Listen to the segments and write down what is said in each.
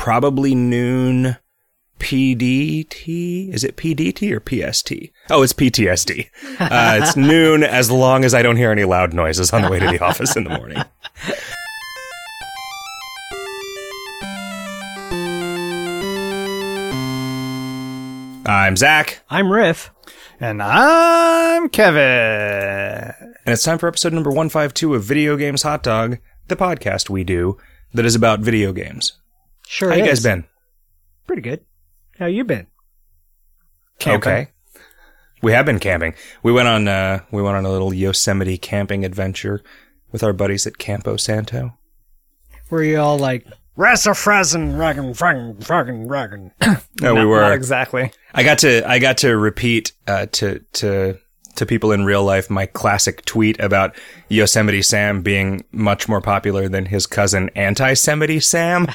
probably noon PDT. Is it PDT or PST? Oh, it's PTSD. It's noon as long as I don't hear any loud noises on the way to the office in the morning. I'm Zach. I'm Riff. And I'm Kevin. And it's time for episode number 152 of Video Games Hot Dog, the podcast we do that is about video games. Sure. How you guys been? Pretty good. How you been? Camping. Okay. We have been camping. We went on a little Yosemite camping adventure with our buddies at Campo Santo. Were you all like Rasa frazzin' raggin'. No, we were. Not exactly. I got to repeat to people in real life my classic tweet about Yosemite Sam being much more popular than his cousin Anti-Semite Sam.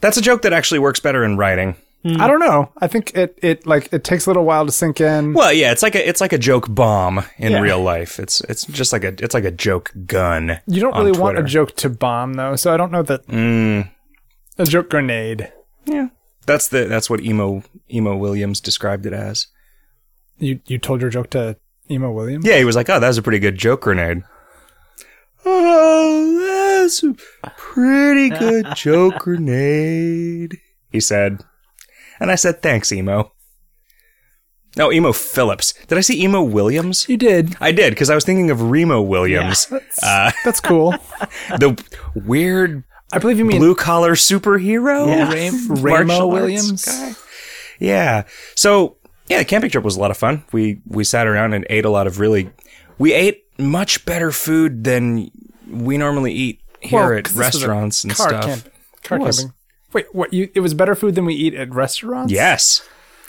That's a joke that actually works better in writing. Mm. I don't know. I think it takes a little while to sink in. Well, yeah, it's like a joke bomb in real life. It's just like a joke gun. You don't really want a joke to bomb though, so I don't know that a joke grenade. Yeah. That's what Emo Williams described it as. You told your joke to Emo Williams? Yeah, he was like, "Oh, that was a pretty good joke grenade." Oh, that's a pretty good joke grenade, he said. And I said, "Thanks, Emo." No, Emo Phillips. Did I see Emo Williams? You did. I did, because I was thinking of Remo Williams. Yeah, that's cool. The weird, I believe you mean blue-collar superhero? Yeah. Remo Williams guy. Yeah. So, yeah, the camping trip was a lot of fun. We sat around and ate a lot of we ate much better food than we normally eat here at restaurants and stuff. Camping. Wait, what? It was better food than we eat at restaurants? Yes.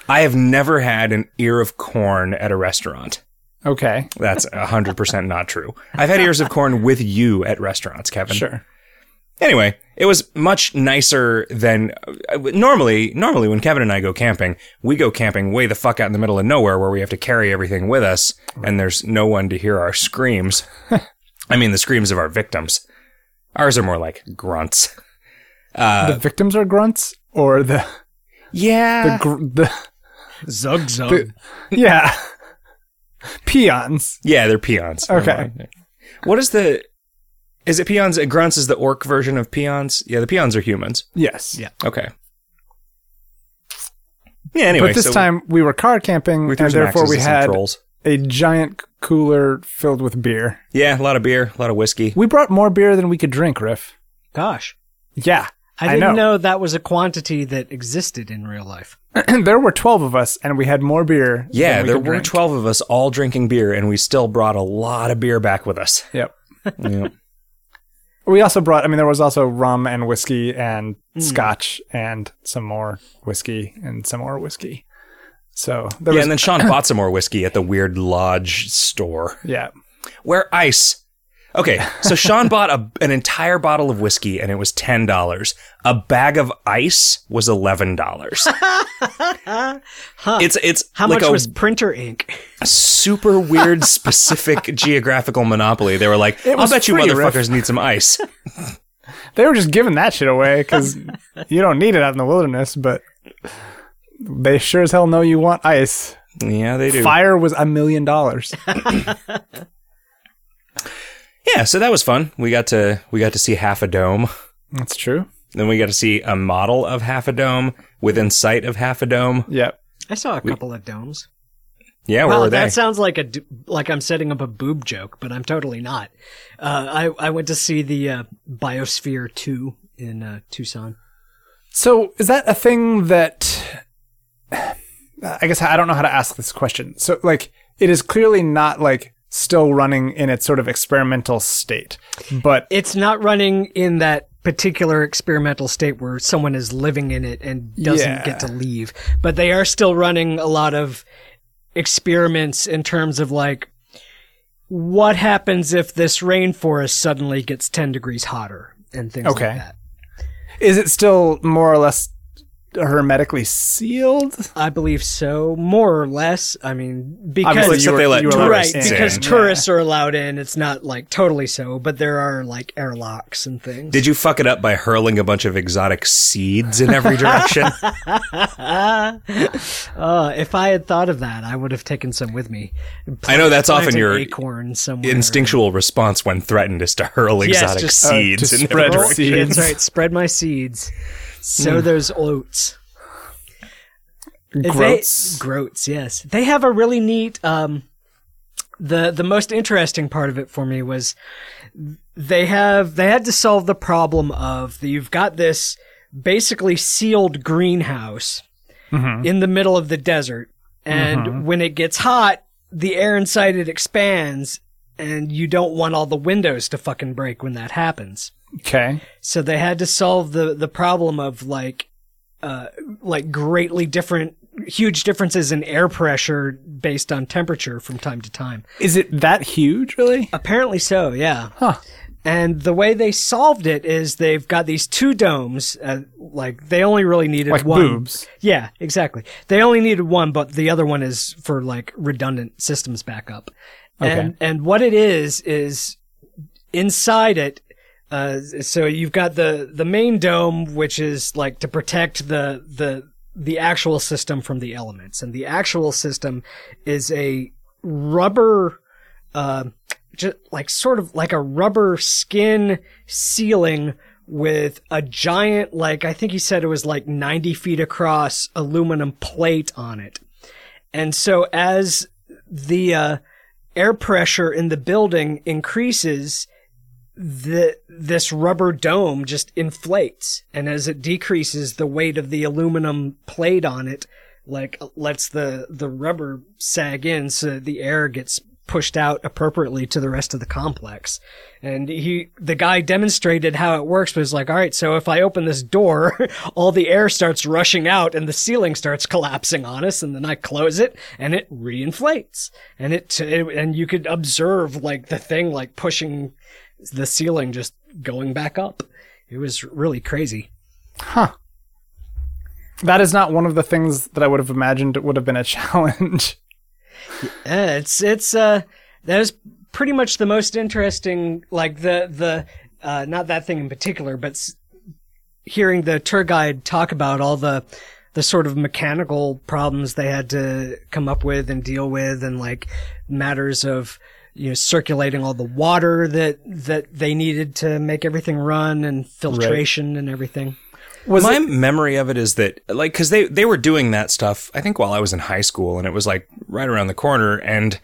I have never had an ear of corn at a restaurant. Okay. That's 100% not true. I've had ears of corn with you at restaurants, Kevin. Sure. Anyway, it was much nicer than... Normally, when Kevin and I go camping, we go camping way the fuck out in the middle of nowhere where we have to carry everything with us, and there's no one to hear our screams. I mean, the screams of our victims. Ours are more like grunts. The victims are grunts, or the the zug. Peons. Yeah, they're peons. Okay, what is the? Is it peons? Grunts is the orc version of peons. Yeah, the peons are humans. Yes. Yeah. Okay. Yeah. Anyway, but this time we were car camping, and therefore we had a giant cooler filled with beer. Yeah, a lot of beer, a lot of whiskey. We brought more beer than we could drink, Riff. Gosh. Yeah. I didn't know that was a quantity that existed in real life. There were 12 of us, and we had more beer. Yeah, there were 12 of us all drinking beer, and we still brought a lot of beer back with us. Yep. Yep. We also brought, there was also rum and whiskey and scotch and some more whiskey and some more whiskey. So there was... and then Sean bought some more whiskey at the weird lodge store. Yeah. Where ice... Okay, so Sean bought an entire bottle of whiskey, and it was $10. A bag of ice was $11. Huh. It's how like much was printer ink? A super weird, specific geographical monopoly. They were like, "I'll bet you motherfuckers need some ice." They were just giving that shit away because you don't need it out in the wilderness, but they sure as hell know you want ice. Yeah, they do. Fire was $1 million. Yeah, so that was fun. We got to see half a dome. That's true. Then we got to see a model of half a dome within sight of half a dome. Yep. I saw a couple of domes. Yeah, where were they? That sounds like I'm setting up a boob joke, but I'm totally not. I went to see the Biosphere 2 in Tucson. So is that a thing that... I guess I don't know how to ask this question. So, it is clearly not, still running in its sort of experimental state, but it's not running in that particular experimental state where someone is living in it and doesn't get to leave, but they are still running a lot of experiments in terms of what happens if this rainforest suddenly gets 10 degrees hotter and things like that. Is it still more or less hermetically sealed? I believe so, more or less. I mean, because they let tourists in. Right, because tourists are allowed in. It's not like totally so, but there are like airlocks and things. Did you fuck it up by hurling a bunch of exotic seeds in every direction? If I had thought of that, I would have taken some with me. I know that's often your acorn somewhere. Instinctual response when threatened is to hurl exotic seeds in every direction. That's right, spread my seeds. So there's oats. Groats, yes. They have a really neat, the most interesting part of it for me was they had to solve the problem of you've got this basically sealed greenhouse in the middle of the desert. And when it gets hot, the air inside it expands and you don't want all the windows to fucking break when that happens. Okay. So they had to solve the problem of like greatly different, huge differences in air pressure based on temperature from time to time. Is it that huge, really? Apparently so, yeah. Huh. And the way they solved it is they've got these two domes. Like they only really needed one. Like boobs. Yeah, exactly. They only needed one, but the other one is for like redundant systems backup. Okay. And what it is inside it. So you've got the main dome, which is like to protect the actual system from the elements. And the actual system is a rubber, just like sort of like a rubber skin ceiling with a giant, like, I think he said it was like 90 feet across aluminum plate on it. And so as the, air pressure in the building increases, this rubber dome just inflates, and as it decreases, the weight of the aluminum plate on it, like, lets the rubber sag in, so the air gets pushed out appropriately to the rest of the complex. And the guy demonstrated how it works, was like, all right, so if I open this door, all the air starts rushing out and the ceiling starts collapsing on us, and then I close it and it reinflates, and and you could observe like the thing like pushing the ceiling just going back up. It was really crazy. Huh. That is not one of the things that I would have imagined would have been a challenge. Yeah, it's that is pretty much the most interesting, like the not that thing in particular, but hearing the tour guide talk about all the sort of mechanical problems they had to come up with and deal with, and like matters of, you know, circulating all the water that they needed to make everything run, and filtration and everything. My memory of it is that, like, because they were doing that stuff, I think, while I was in high school, and it was like right around the corner, and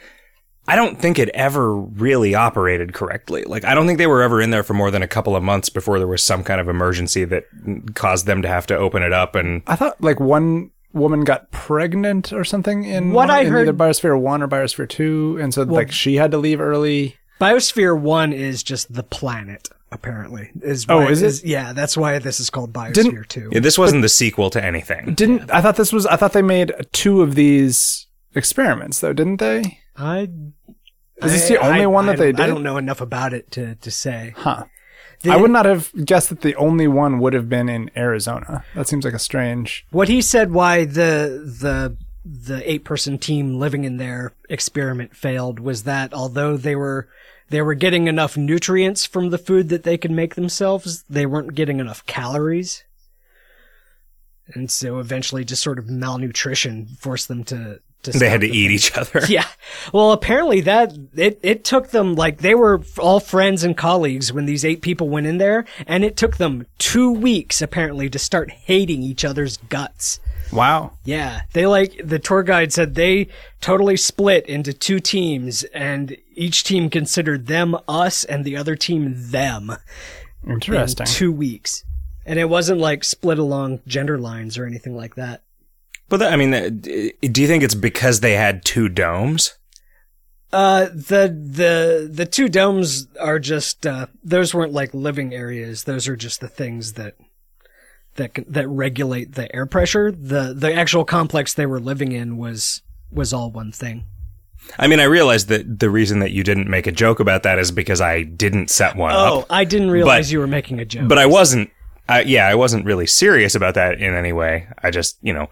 I don't think it ever really operated correctly. Like, I don't think they were ever in there for more than a couple of months before there was some kind of emergency that caused them to have to open it up. And I thought, like, one woman got pregnant or something in either Biosphere 1 or Biosphere 2, and so she had to leave early. Biosphere 1 is just the planet, apparently. Is it? Yeah, that's why this is called Biosphere 2. Yeah, this wasn't the sequel to anything. I thought they made two of these experiments, though, didn't they? Is this the only one that they did? I don't know enough about it to say. Huh. I would not have guessed that the only one would have been in Arizona. That seems like a strange. What he said, why the 8-person team living in their experiment failed, was that although they were getting enough nutrients from the food that they could make themselves, they weren't getting enough calories, and so eventually just sort of malnutrition forced them to. They had to eat each other. Yeah. Well, apparently that it took them, like, they were all friends and colleagues when these 8 people went in there, and it took them 2 weeks apparently to start hating each other's guts. Wow. Yeah. They, like, the tour guide said they totally split into 2 teams, and each team considered them us and the other team them. Interesting. In 2 weeks. And it wasn't like split along gender lines or anything like that. But I mean, do you think it's because they had 2 domes? The 2 domes are just those weren't like living areas. Those are just the things that regulate the air pressure. The actual complex they were living in was all one thing. I mean, I realized that the reason that you didn't make a joke about that is because I didn't set one up. Oh, I didn't realize you were making a joke. But I wasn't. Yeah, I wasn't really serious about that in any way. I just, you know.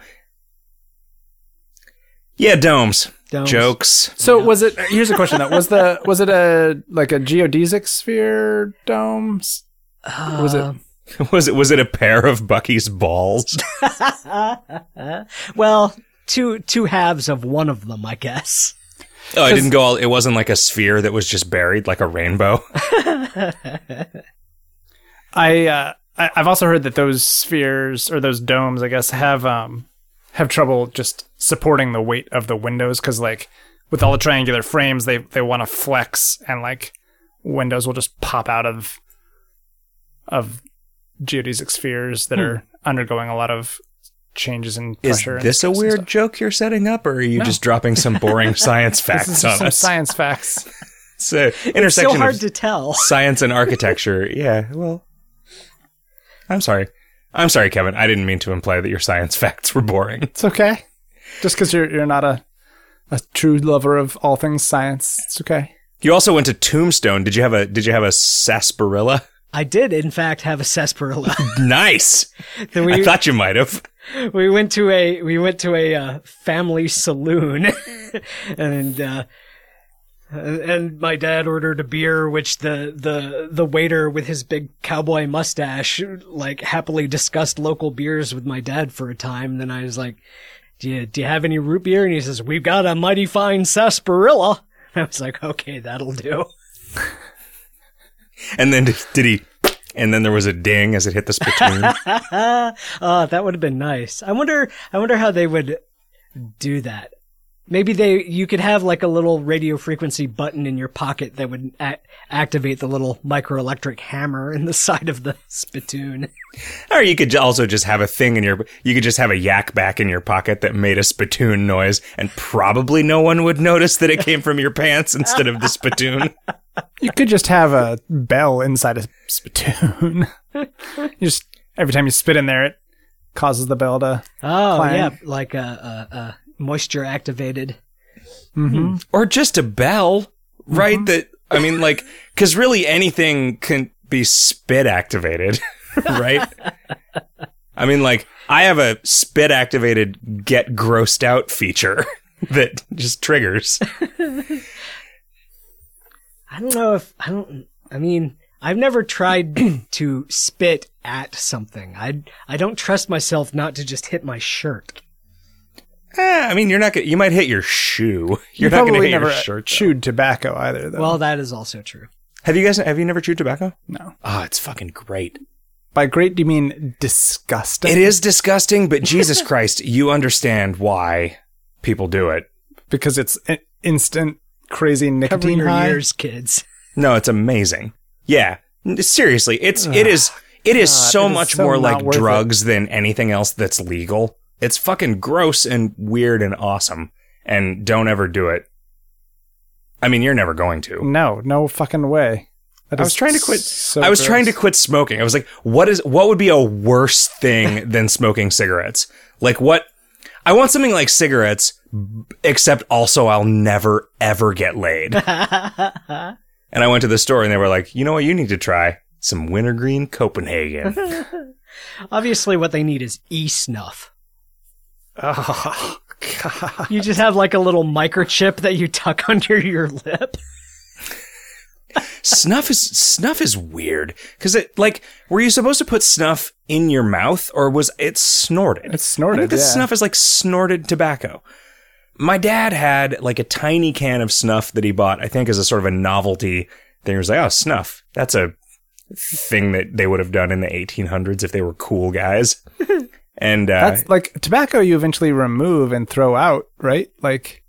Yeah, domes. Jokes. So yeah. Was it? Here's a question though. Was it a geodesic sphere domes? Was it a pair of Bucky's balls? Well, two halves of one of them, I guess. Oh, I didn't go all. It wasn't like a sphere that was just buried like a rainbow. I've also heard that those spheres or those domes, I guess, have trouble just supporting the weight of the windows because, like, with all the triangular frames, they want to flex and like windows will just pop out of geodesic spheres that are undergoing a lot of changes in pressure. Is this a weird joke you're setting up, or are you just dropping some boring science facts on us? Some science facts. So intersection. So hard to tell. Science and architecture. Yeah. Well, I'm sorry, Kevin. I didn't mean to imply that your science facts were boring. It's okay. Just because you're not a true lover of all things science, it's okay. You also went to Tombstone. Did you have a sarsaparilla? I did, in fact, have a sarsaparilla. Nice. I thought you might have. We went to a family saloon, and my dad ordered a beer, which the waiter with his big cowboy mustache like happily discussed local beers with my dad for a time. Then I was like, "Do you have any root beer?" And he says, "We've got a mighty fine sarsaparilla." And I was like, "Okay, that'll do." And then did he? And then there was a ding as it hit the spittoon. Oh, that would have been nice. I wonder how they would do that. Maybe you could have like a little radio frequency button in your pocket that would activate the little microelectric hammer in the side of the spittoon. Or you could also just have a yak back in your pocket that made a spittoon noise, and probably no one would notice that it came from your pants instead of the spittoon. You could just have a bell inside a spittoon. Just every time you spit in there, it causes the bell to clang. Yeah, like a moisture activated. Mm-hmm. Or just a bell, right? Mm-hmm. That I mean, like, because really anything can be spit activated, right? I mean, like, I have a spit activated get grossed out feature that just triggers. I've never tried to spit at something. I don't trust myself not to just hit my shirt. I mean, you might hit your shoe. You're not going to hit your shirt. Chewed tobacco either, though. Well, that is also true. Have you never chewed tobacco? No. Oh, it's fucking great. By great, do you mean disgusting? It is disgusting, but Jesus Christ, you understand why people do it. Because it's an instant. Crazy nicotine high. Years, kids. No, it's amazing. Yeah, seriously, it is so much more like drugs than anything else that's legal. It's fucking gross and weird and awesome, and don't ever do it. I mean, you're never going to. No fucking way. I was trying to quit smoking. I was like, what would be a worse thing than smoking cigarettes? Like, what? I want something like cigarettes, except also I'll never, ever get laid. And I went to the store and they were like, you know what you need to try? Some wintergreen Copenhagen. Obviously what they need is e-snuff. Oh, God. You just have like a little microchip that you tuck under your lip. Snuff is weird because it like were you supposed to put snuff in your mouth or was it snorted? It's snorted. I think that snuff is like snorted tobacco. My dad had like a tiny can of snuff that he bought, I think, as a sort of a novelty thing. He was like, "Oh, snuff! That's a thing that they would have done in the 1800s if they were cool guys." And that's like tobacco you eventually remove and throw out, right? Like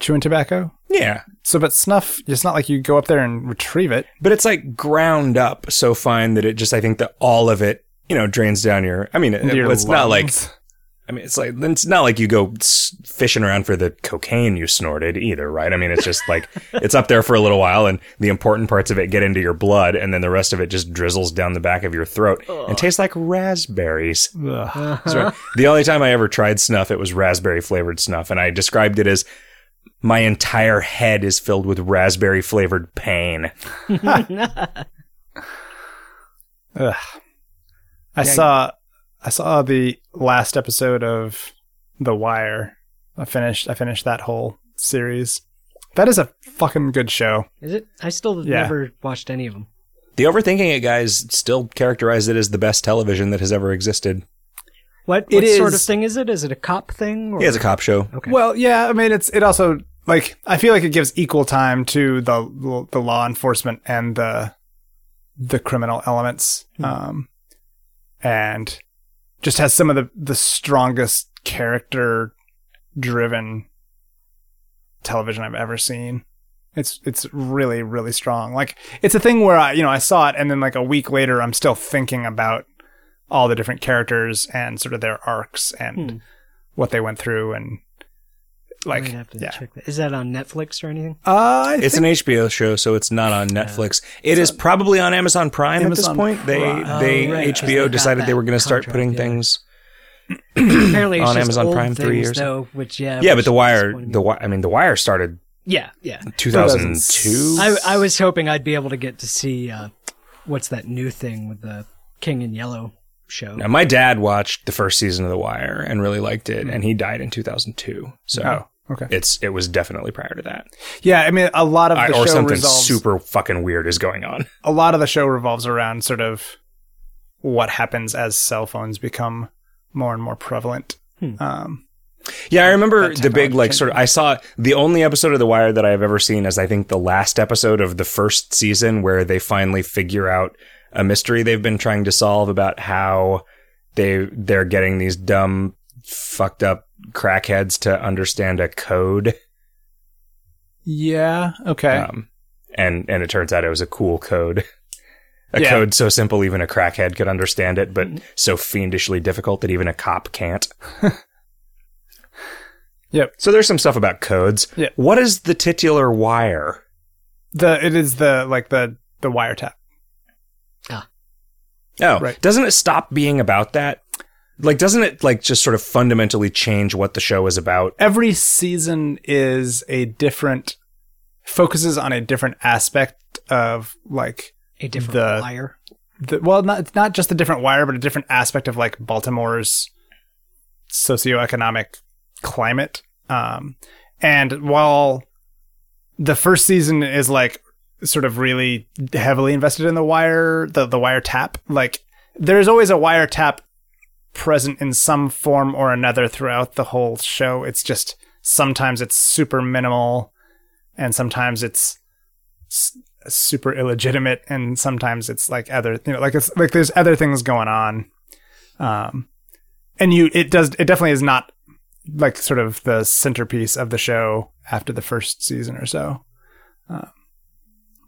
chewing tobacco. Yeah. So, but snuff, it's not like you go up there and retrieve it. But it's like ground up so fine that it just, I think that all of it, you know, drains down your, I mean, it's not like, I mean, it's like, it's not like you go fishing around for the cocaine you snorted either, right? I mean, it's just like, it's up there for a little while and the important parts of it get into your blood and then the rest of it just drizzles down the back of your throat and tastes like raspberries. So, the only time I ever tried snuff, it was raspberry flavored snuff. And I described it as, my entire head is filled with raspberry-flavored pain. Ugh. I saw the last episode of The Wire. I finished that whole series. That is a fucking good show. Is it? I still never watched any of them. The Overthinking It guys still characterize it as the best television that has ever existed. What sort of thing is it? Is it a cop thing? Or? Yeah, it's a cop show. Okay. Well, yeah, I mean, it also, like, I feel like it gives equal time to the law enforcement and the criminal elements, and just has some of the strongest character-driven television I've ever seen. It's really, really strong. Like, it's a thing where I saw it, and then like a week later, I'm still thinking about all the different characters and sort of their arcs and what they went through, and like, check that. Is that on Netflix or anything? It's an HBO show, so it's not on Netflix. It is probably on Amazon Prime at this point. HBO decided they were going to start putting things. Apparently it's on Amazon Prime things, 3 years ago. But The Wire started. 2002. I was hoping I'd be able to get to see what's that new thing with the King in Yellow show. Now, my dad watched the first season of The Wire and really liked it, and he died in 2002. So it was definitely prior to that. Yeah, I mean, a lot of the show something super fucking weird is going on. A lot of the show revolves around sort of what happens as cell phones become more and more prevalent. Yeah, I remember the big, like, sort of, I saw the only episode of The Wire that I've ever seen is, I think, the last episode of the first season where they finally figure out a mystery they've been trying to solve about how they're getting these dumb, fucked up crackheads to understand a code. Yeah, okay. And it turns out it was a cool code. Code so simple even a crackhead could understand it, but so fiendishly difficult that even a cop can't. Yep. So there's some stuff about codes. Yep. What is the titular wire? It is the wiretap. Oh, right. Doesn't it stop being about that? Like, doesn't it like just sort of fundamentally change what the show is about? Every season is a different, focuses on a different aspect of like a different wire. Not just a different wire, but a different aspect of like Baltimore's socioeconomic climate. And while the first season is like sort of really heavily invested in the wire, the wiretap, like there's always a wiretap present in some form or another throughout the whole show. It's just sometimes it's super minimal and sometimes it's super illegitimate and sometimes it's like other, it's like there's other things going on. It definitely is not like sort of the centerpiece of the show after the first season or so.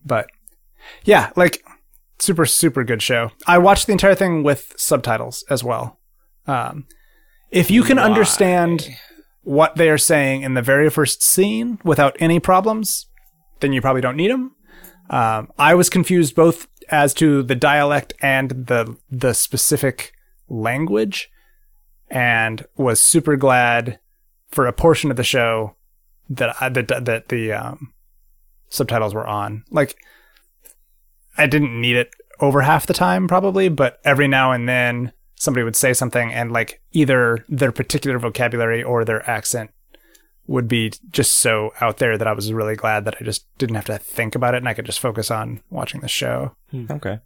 But yeah, like super, super good show. I watched the entire thing with subtitles as well. If you can understand what they are saying in the very first scene without any problems, then you probably don't need them. I was confused both as to the dialect and the specific language, and was super glad for a portion of the show that the subtitles were on. Like, I didn't need it over half the time probably, but every now and then somebody would say something and like either their particular vocabulary or their accent would be just so out there that I was really glad that I just didn't have to think about it and I could just focus on watching the show. Okay.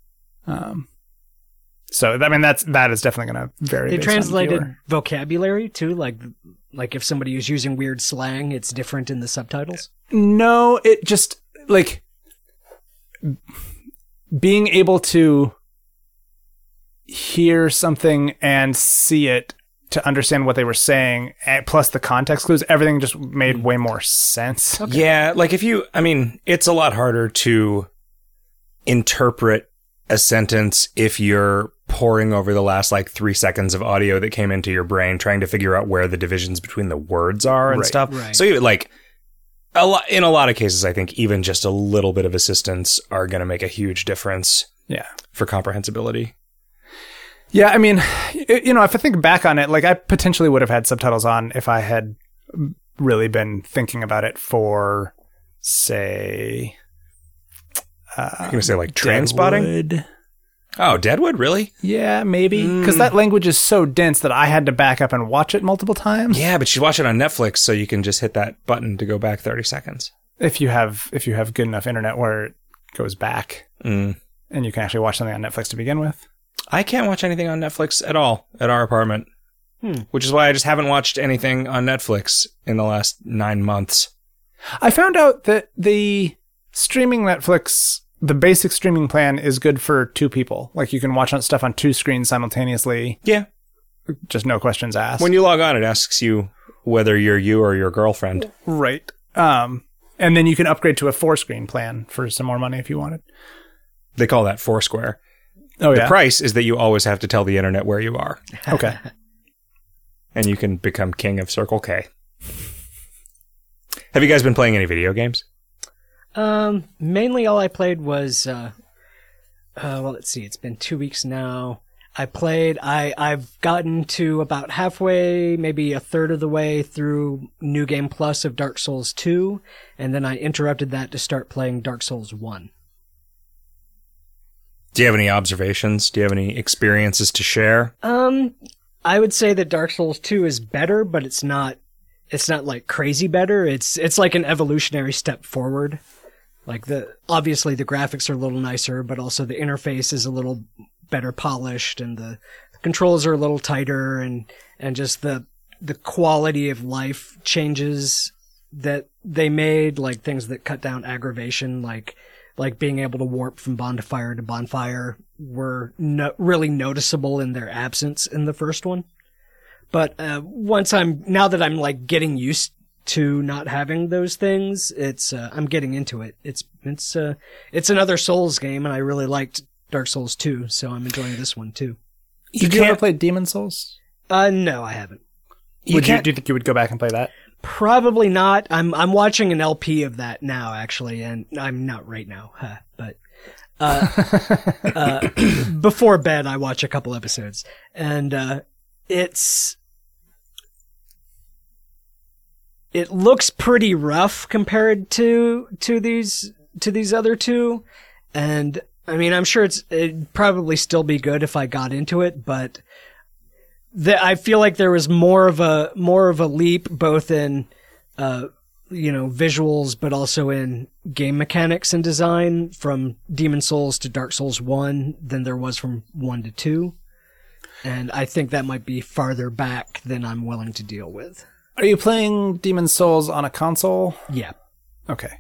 So, I mean, that is definitely going to vary. They translated vocabulary too, like if somebody is using weird slang, it's different in the subtitles. No, it just like being able to hear something and see it to understand what they were saying, plus the context clues, everything just made way more sense. Okay. Yeah, like it's a lot harder to interpret a sentence if you're poring over the last like 3 seconds of audio that came into your brain, trying to figure out where the divisions between the words are and stuff. Right. So you like in a lot of cases, I think even just a little bit of assistance are going to make a huge difference. Yeah, for comprehensibility. Yeah, I mean, if I think back on it, like I potentially would have had subtitles on if I had really been thinking about it for, say, I'm going to say like Trainspotting. Oh, Deadwood? Really? Yeah, maybe. Because that language is so dense that I had to back up and watch it multiple times. Yeah, but you watch it on Netflix, so you can just hit that button to go back 30 seconds. If you have good enough internet where it goes back, and you can actually watch something on Netflix to begin with. I can't watch anything on Netflix at all at our apartment, which is why I just haven't watched anything on Netflix in the last 9 months. I found out that the streaming Netflix... The basic streaming plan is good for two people. Like, you can watch stuff on two screens simultaneously. Yeah. Just no questions asked. When you log on, it asks you whether you're you or your girlfriend. Right. And then you can upgrade to a four-screen plan for some more money if you wanted. They call that Foursquare. Oh, yeah. The price is that you always have to tell the internet where you are. Okay. And you can become king of Circle K. Have you guys been playing any video games? Mainly all I played was, well, let's see, it's been 2 weeks now. I've gotten to about halfway, maybe a third of the way through New Game Plus of Dark Souls 2, and then I interrupted that to start playing Dark Souls 1. Do you have any observations? Do you have any experiences to share? I would say that Dark Souls 2 is better, but it's not like crazy better. It's like an evolutionary step forward. Like, obviously the graphics are a little nicer, but also the interface is a little better polished, and the controls are a little tighter, and just the quality of life changes that they made, like things that cut down aggravation, like being able to warp from bonfire to bonfire were really noticeable in their absence in the first one. But now that I'm like getting used to not having those things, I'm getting into it. It's another Souls game, and I really liked Dark Souls 2, so I'm enjoying this one too. Did you ever play Demon's Souls? No, I haven't. Do you think you would go back and play that? Probably not. I'm watching an LP of that now, actually, and I'm not right now, but. Before bed, I watch a couple episodes, and It looks pretty rough compared to these other two, and I mean, I'm sure it'd probably still be good if I got into it, but I feel like there was more of a leap both in visuals, but also in game mechanics and design from Demon's Souls to Dark Souls 1 than there was from 1 to 2. And I think that might be farther back than I'm willing to deal with. Are you playing Demon's Souls on a console? Yeah. Okay.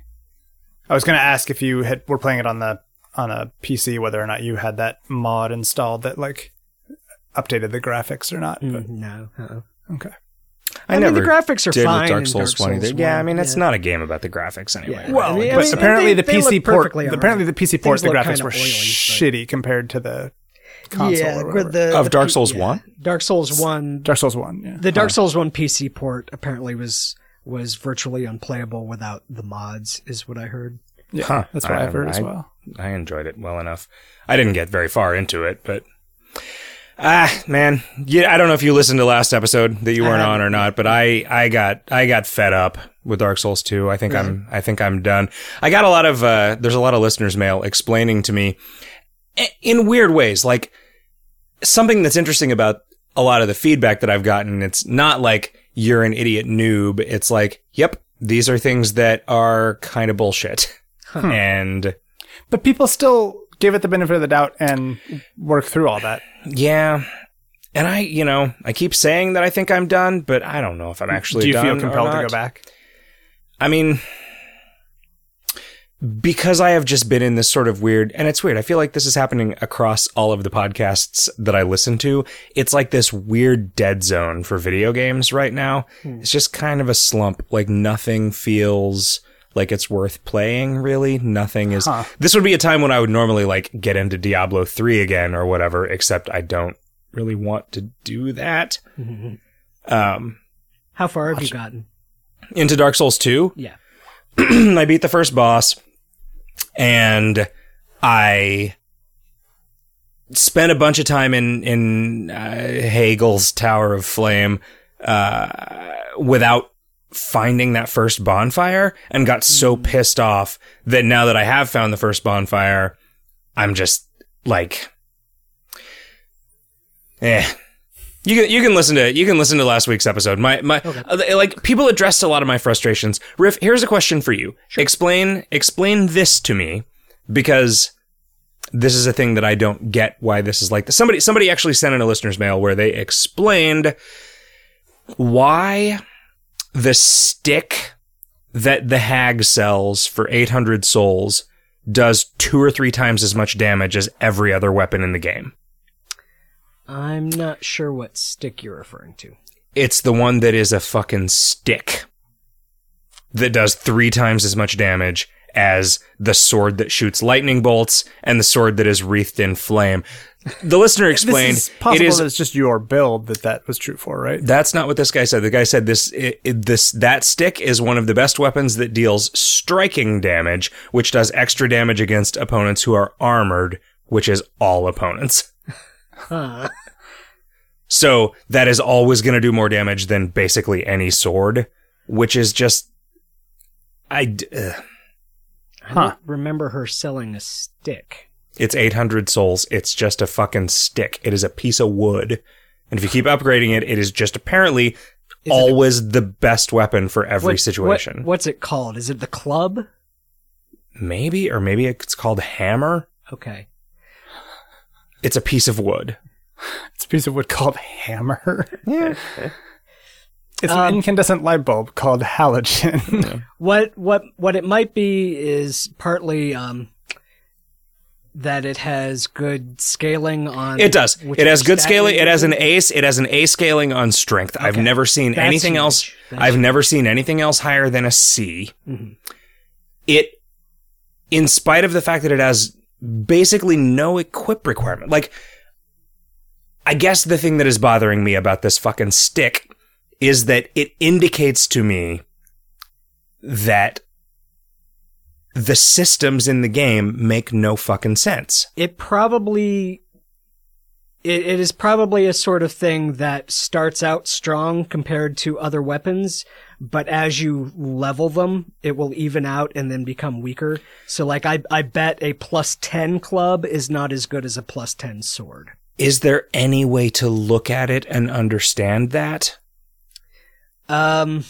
I was going to ask if you were playing it on a PC, whether or not you had that mod installed that like updated the graphics or not. But... No. Uh-oh. Okay. I mean, the graphics are fine with Dark Souls 1. Yeah, I mean, it's not a game about the graphics anyway. Yeah. Well, I mean, but apparently the PC port, the graphics were shitty compared to the console of Dark Souls 1? Dark Souls 1, yeah. The Dark Souls 1 PC port apparently was virtually unplayable without the mods, is what I heard. Yeah, that's what I've heard as well. I enjoyed it well enough. I didn't get very far into it, but... man. Yeah, I don't know if you listened to last episode that you weren't on or not, but I got fed up with Dark Souls 2. I think I'm done. I got a lot of... there's a lot of listeners' mail explaining to me in weird ways, like something that's interesting about a lot of the feedback that I've gotten. It's not like you're an idiot noob. It's like, yep, these are things that are kind of bullshit. But people still give it the benefit of the doubt and work through all that. Yeah. And I keep saying that I think I'm done, but I don't know if I'm actually done. Do you feel compelled to go back? I mean... Because I have just been in this sort of weird, and it's weird. I feel like this is happening across all of the podcasts that I listen to. It's like this weird dead zone for video games right now. It's just kind of a slump. Like, nothing feels like it's worth playing, really. Nothing is. This would be a time when I would normally like get into Diablo 3 again or whatever, except I don't really want to do that. Mm-hmm. How far have you gotten? Into Dark Souls 2? Yeah. I beat the first boss. And I spent a bunch of time in Hegel's Tower of Flame without finding that first bonfire, and got so pissed off that now that I have found the first bonfire, I'm just like Yeah. You can listen to last week's episode. Like people addressed a lot of my frustrations. Riff, here's a question for you. Sure. Explain this to me, because this is a thing that I don't get why this is like this. Somebody actually sent in a listener's mail where they explained why the stick that the hag sells for 800 souls does 2 or 3 times as much damage as every other weapon in the game. I'm not sure what stick you're referring to. It's the one that is a fucking stick that does 3 times as much damage as the sword that shoots lightning bolts and the sword that is wreathed in flame. The listener explained... This is possible that it's just your build that was true for, right? That's not what this guy said. The guy said that stick is one of the best weapons that deals striking damage, which does extra damage against opponents who are armored, which is all opponents. Huh. So that is always going to do more damage than basically any sword, which is just... I don't remember her selling a stick. It's 800 souls. It's just a fucking stick. It is a piece of wood. And if you keep upgrading it, it is just apparently always the best weapon for every situation. What's it called? Is it the club? Maybe, or maybe it's called hammer. Okay. It's a piece of wood. It's a piece of wood called hammer. Yeah. It's an incandescent light bulb called halogen. Yeah. What it might be is partly... that it has good scaling on... It does. It has good scaling. It has an ace. It has an A scaling on strength. Okay. I've never seen anything else. I've never seen anything else higher than a C. Mm-hmm. It, in spite of the fact that it has basically no equip requirement. Like, I guess the thing that is bothering me about this fucking stick is that it indicates to me that the systems in the game make no fucking sense. It is probably a sort of thing that starts out strong compared to other weapons, but as you level them, it will even out and then become weaker. So, like, I bet a plus 10 club is not as good as a plus 10 sword. Is there any way to look at it and understand that? I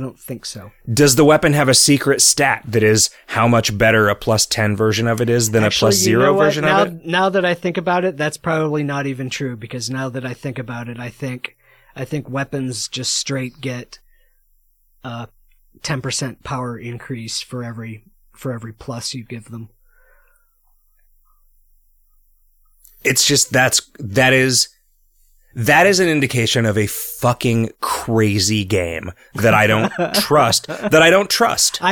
don't think so. Does the weapon have a secret stat that is how much better a plus 10 version of it is than a plus 0 version of it? Now that I think about it, that's probably not even true, because now that I think about it, I think weapons just straight get a 10% power increase for every plus you give them. It's just that is an indication of a fucking crazy game that I don't trust. I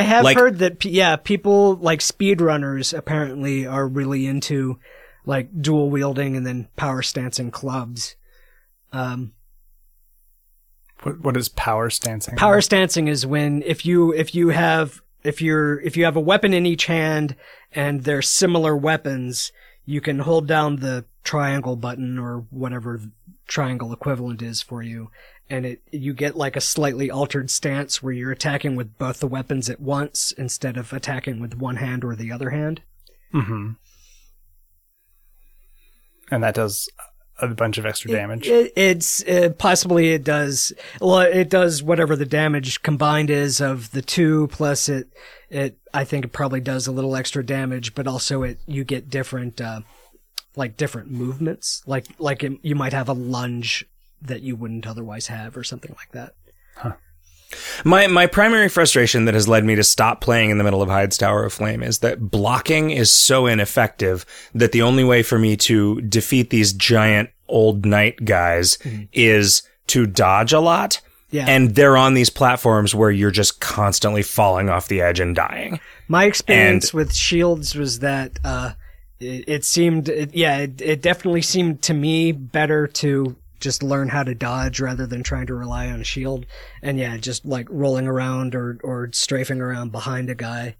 have heard that, people like speedrunners apparently are really into like dual wielding and then power stance and clubs. What is power stancing? Power stancing is when if you have a weapon in each hand and they're similar weapons, you can hold down the triangle button or whatever triangle equivalent is for you, and you get like a slightly altered stance where you're attacking with both the weapons at once instead of attacking with one hand or the other hand. Mm-hmm. And that does a bunch of extra damage. It does whatever the damage combined is of the two, plus it I think it probably does a little extra damage, but also you get different different movements, like you might have a lunge that you wouldn't otherwise have or something like that. Huh. My primary frustration that has led me to stop playing in the middle of Hyde's Tower of Flame is that blocking is so ineffective that the only way for me to defeat these giant old knight guys is to dodge a lot. Yeah. And they're on these platforms where you're just constantly falling off the edge and dying. My experience with shields was that... It definitely seemed to me better to just learn how to dodge rather than trying to rely on a shield. And just like rolling around or strafing around behind a guy.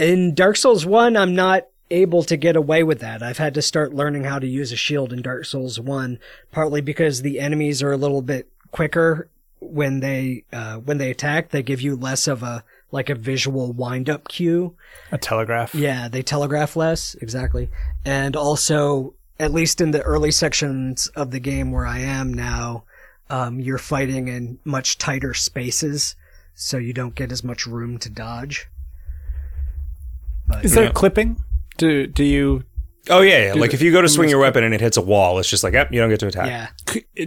In Dark Souls 1, I'm not able to get away with that. I've had to start learning how to use a shield in Dark Souls 1, partly because the enemies are a little bit quicker when they attack. They give you less of a visual wind-up cue. A telegraph. Yeah, they telegraph less, exactly. And also, at least in the early sections of the game where I am now, you're fighting in much tighter spaces, so you don't get as much room to dodge. But, is there clipping? Do you... Oh, yeah. Like, if you go to swing your weapon and it hits a wall, it's just like, yep, you don't get to attack. Yeah.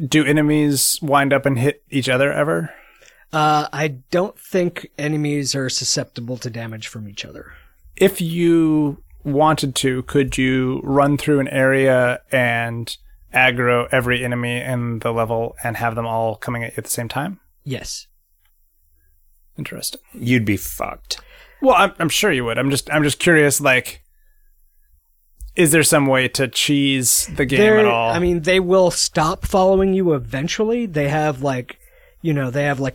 Do enemies wind up and hit each other ever? I don't think enemies are susceptible to damage from each other. If you wanted to, could you run through an area and aggro every enemy in the level and have them all coming at you at the same time? Yes. Interesting. You'd be fucked. Well, I'm sure you would. I'm just curious, like... Is there some way to cheese the game at all? I mean, they will stop following you eventually. They have like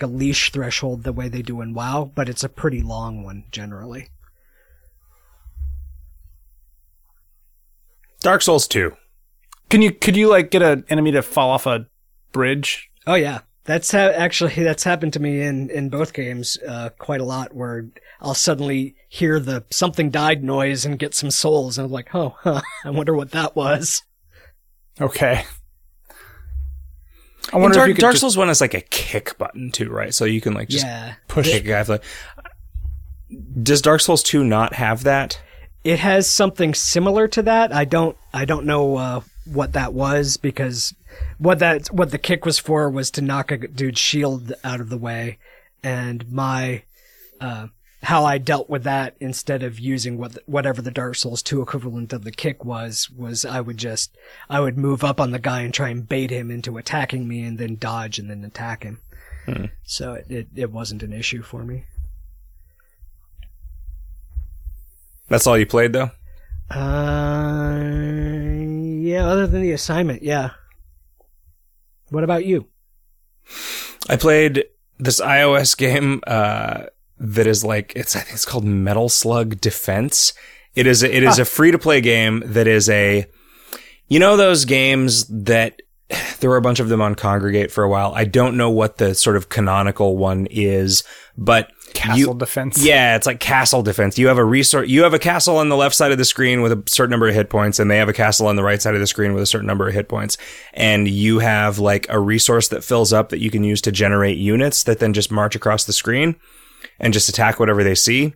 a leash threshold the way they do in WoW, but it's a pretty long one generally. Dark Souls 2. Could you like get an enemy to fall off a bridge? Oh yeah. That's happened to me in both games quite a lot, where I'll suddenly hear the something died noise and get some souls, and I'm like, oh, I wonder what that was. Okay. I wonder if Dark Souls 1 has like a kick button too, right? So you can like just push a guy. Does Dark Souls 2 not have that? It has something similar to that. I don't know what that was, because what the kick was for was to knock a dude's shield out of the way, and my how I dealt with that, instead of using whatever the Dark Souls 2 equivalent of the kick was I would move up on the guy and try and bait him into attacking me, and then dodge and then attack him. So it wasn't an issue for me. That's all you played though? Yeah, other than the assignment, yeah. What about you? I played this iOS game that is like, I think it's called Metal Slug Defense. It is a free-to-play game that is a... You know those games that... There were a bunch of them on Congregate for a while. I don't know what the sort of canonical one is, but... Castle Defense. Yeah, it's like Castle Defense. You have a castle on the left side of the screen with a certain number of hit points, and they have a castle on the right side of the screen with a certain number of hit points. And you have like a resource that fills up that you can use to generate units that then just march across the screen and just attack whatever they see.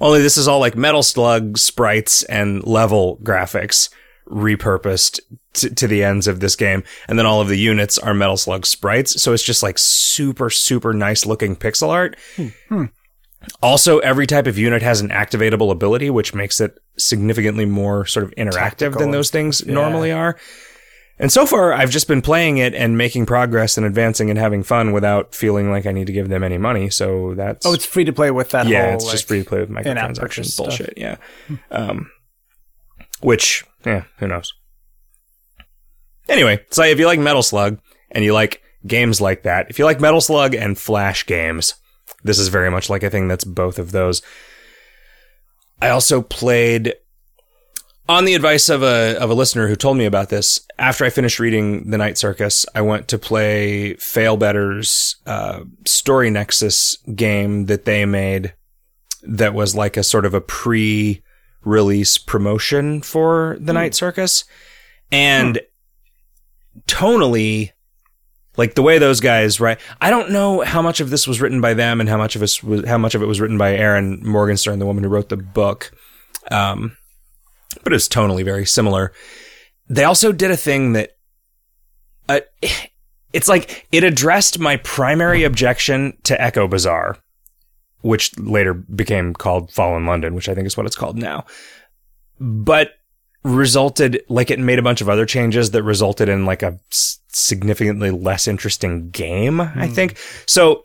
Only this is all like Metal Slug sprites and level graphics repurposed to the ends of this game, and then all of the units are Metal Slug sprites, so it's just like super, super nice looking pixel art. Also, every type of unit has an activatable ability, which makes it significantly more sort of interactive than those things normally are. And so far, I've just been playing it and making progress and advancing and having fun without feeling like I need to give them any money. So that's... Oh, it's free to play with that whole... Yeah, it's like, just free to play with microtransactions bullshit, yeah. Which, yeah, who knows? Anyway, so if you like Metal Slug and you like games like that, if you like Metal Slug and Flash games, this is very much like a thing that's both of those. I also played, on the advice of a listener who told me about this, after I finished reading The Night Circus, I went to play Failbetter's Story Nexus game that they made that was like a sort of a pre-release promotion for The Night Circus. And... tonally, like the way those guys write, I don't know how much of this was written by them and how much of it was written by Aaron Morgenstern, the woman who wrote the book, but it's tonally very similar. They also did a thing that it's like it addressed my primary objection to Echo Bazaar, which later became called Fallen London, which I think is what it's called now, but resulted, like, it made a bunch of other changes that resulted in like a significantly less interesting game, I think. So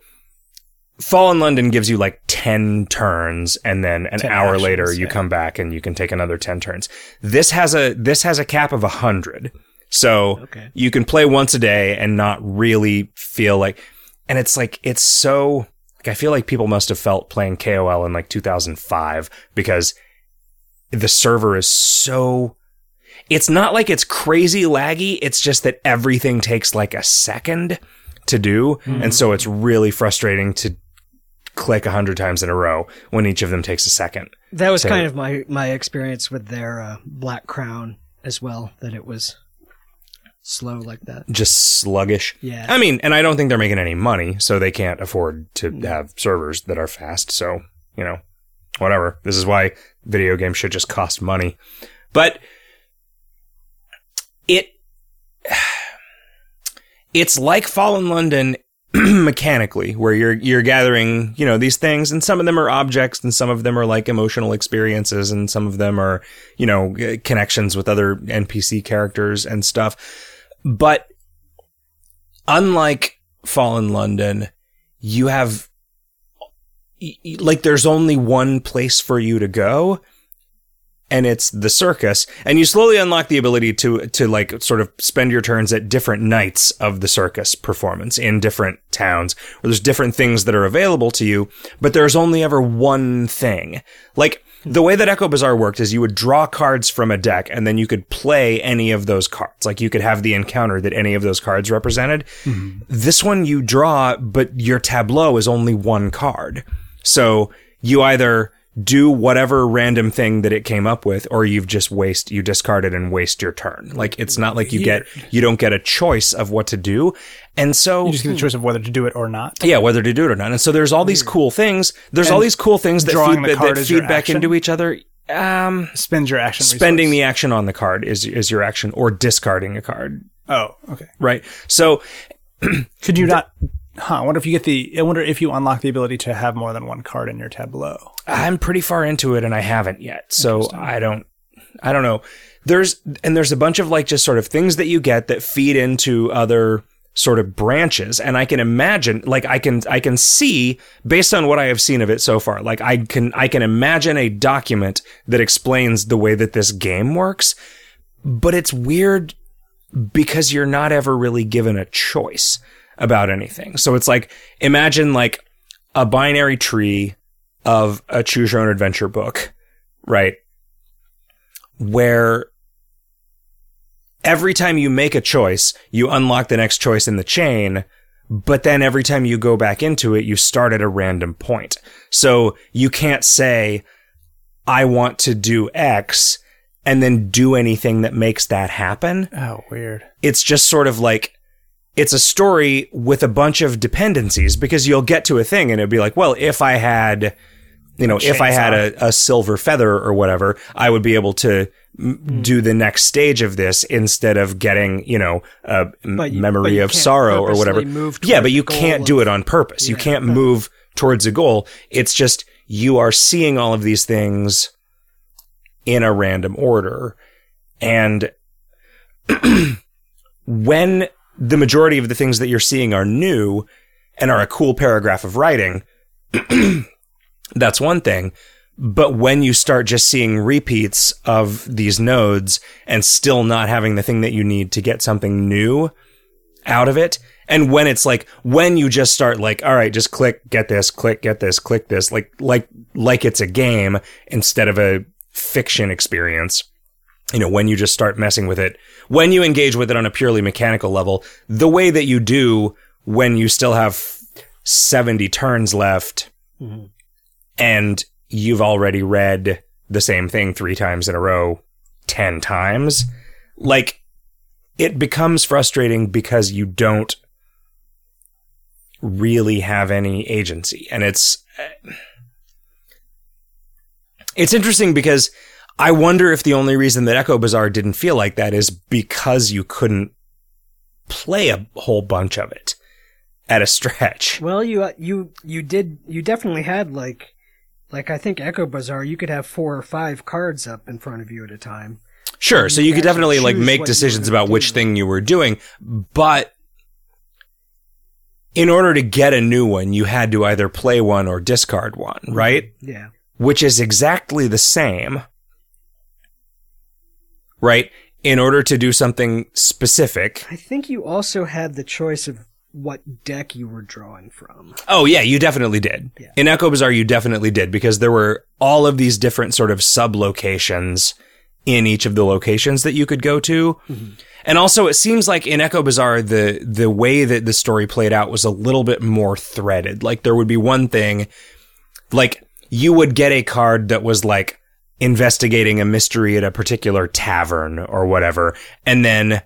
Fallen London gives you like 10 turns, and then an hour actions, later you come back and you can take another 10 turns. This has a cap of 100. So you can play once a day and not really feel like... And it's like, it's so... Like, I feel like people must have felt playing KOL in like 2005, because... the server is so... It's not like it's crazy laggy. It's just that everything takes like a second to do. And so it's really frustrating to click 100 times in a row when each of them takes a second. That was kind of my experience with their Black Crown as well, that it was slow like that. Just sluggish. Yeah. I mean, and I don't think they're making any money, so they can't afford to have servers that are fast. So, you know, whatever. This is why video games should just cost money. But it's like Fallen London mechanically, where you're gathering, you know, these things, and some of them are objects, and some of them are like emotional experiences, and some of them are, you know, connections with other NPC characters and stuff. But unlike Fallen London, you have, like, there's only one place for you to go, and it's the circus, and you slowly unlock the ability to like sort of spend your turns at different nights of the circus performance in different towns where there's different things that are available to you, but there's only ever one thing. Like, the way that Echo Bazaar worked is you would draw cards from a deck, and then you could play any of those cards. Like, you could have the encounter that any of those cards represented. Mm-hmm. This one you draw, but your tableau is only one card. So you either do whatever random thing that it came up with, or you discard it and waste your turn. Like, it's not like you don't get a choice of what to do. And so you just get a choice of whether to do it or not. Yeah, whether to do it or not. And so there's all these cool things. There's all these cool things that feed back into each other. Spend your action. Spending the action on the card is your action, or discarding a card. Oh, okay. Right. So could you not? Huh, I wonder if you unlock the ability to have more than one card in your tableau. I'm pretty far into it, and I haven't yet, so I don't know. There's a bunch of, like, just sort of things that you get that feed into other sort of branches, and I can imagine, like, I can see, based on what I have seen of it so far, like, I can imagine a document that explains the way that this game works, but it's weird because you're not ever really given a choice about anything. So it's like, imagine like a binary tree of a choose your own adventure book, right? Where every time you make a choice, you unlock the next choice in the chain, but then every time you go back into it, you start at a random point. So you can't say, I want to do X, and then do anything that makes that happen. Oh, weird. It's just sort of like, it's a story with a bunch of dependencies, because you'll get to a thing and it'd be like, well, if I had, you know, if I had a silver feather or whatever, I would be able to do the next stage of this instead of getting, you know, a memory of sorrow or whatever. Yeah, but you can't do it on purpose. You can't move towards a goal. It's just, you are seeing all of these things in a random order. And when the majority of the things that you're seeing are new and are a cool paragraph of writing, that's one thing. But when you start just seeing repeats of these nodes and still not having the thing that you need to get something new out of it, and when it's like, when you just start like, all right, just click, get this, click this, like it's a game instead of a fiction experience. You know, when you just start messing with it, when you engage with it on a purely mechanical level, the way that you do when you still have 70 turns left, mm-hmm. and you've already read the same thing 3 times in a row, 10 times, like, it becomes frustrating because you don't really have any agency. And it's interesting because I wonder if the only reason that Echo Bazaar didn't feel like that is because you couldn't play a whole bunch of it at a stretch. Well, you definitely had like I think Echo Bazaar, you could have 4 or 5 cards up in front of you at a time. Sure, so you could definitely like make decisions about which thing you were doing, but in order to get a new one, you had to either play one or discard one, right? Yeah. Which is exactly the same. Right, in order to do something specific. I think you also had the choice of what deck you were drawing from. Oh, yeah, you definitely did. Yeah. In Echo Bazaar, you definitely did, because there were all of these different sort of sub-locations in each of the locations that you could go to. Mm-hmm. And also, it seems like in Echo Bazaar, the way that the story played out was a little bit more threaded. Like, there would be one thing, like, you would get a card that was like, investigating a mystery at a particular tavern or whatever. And then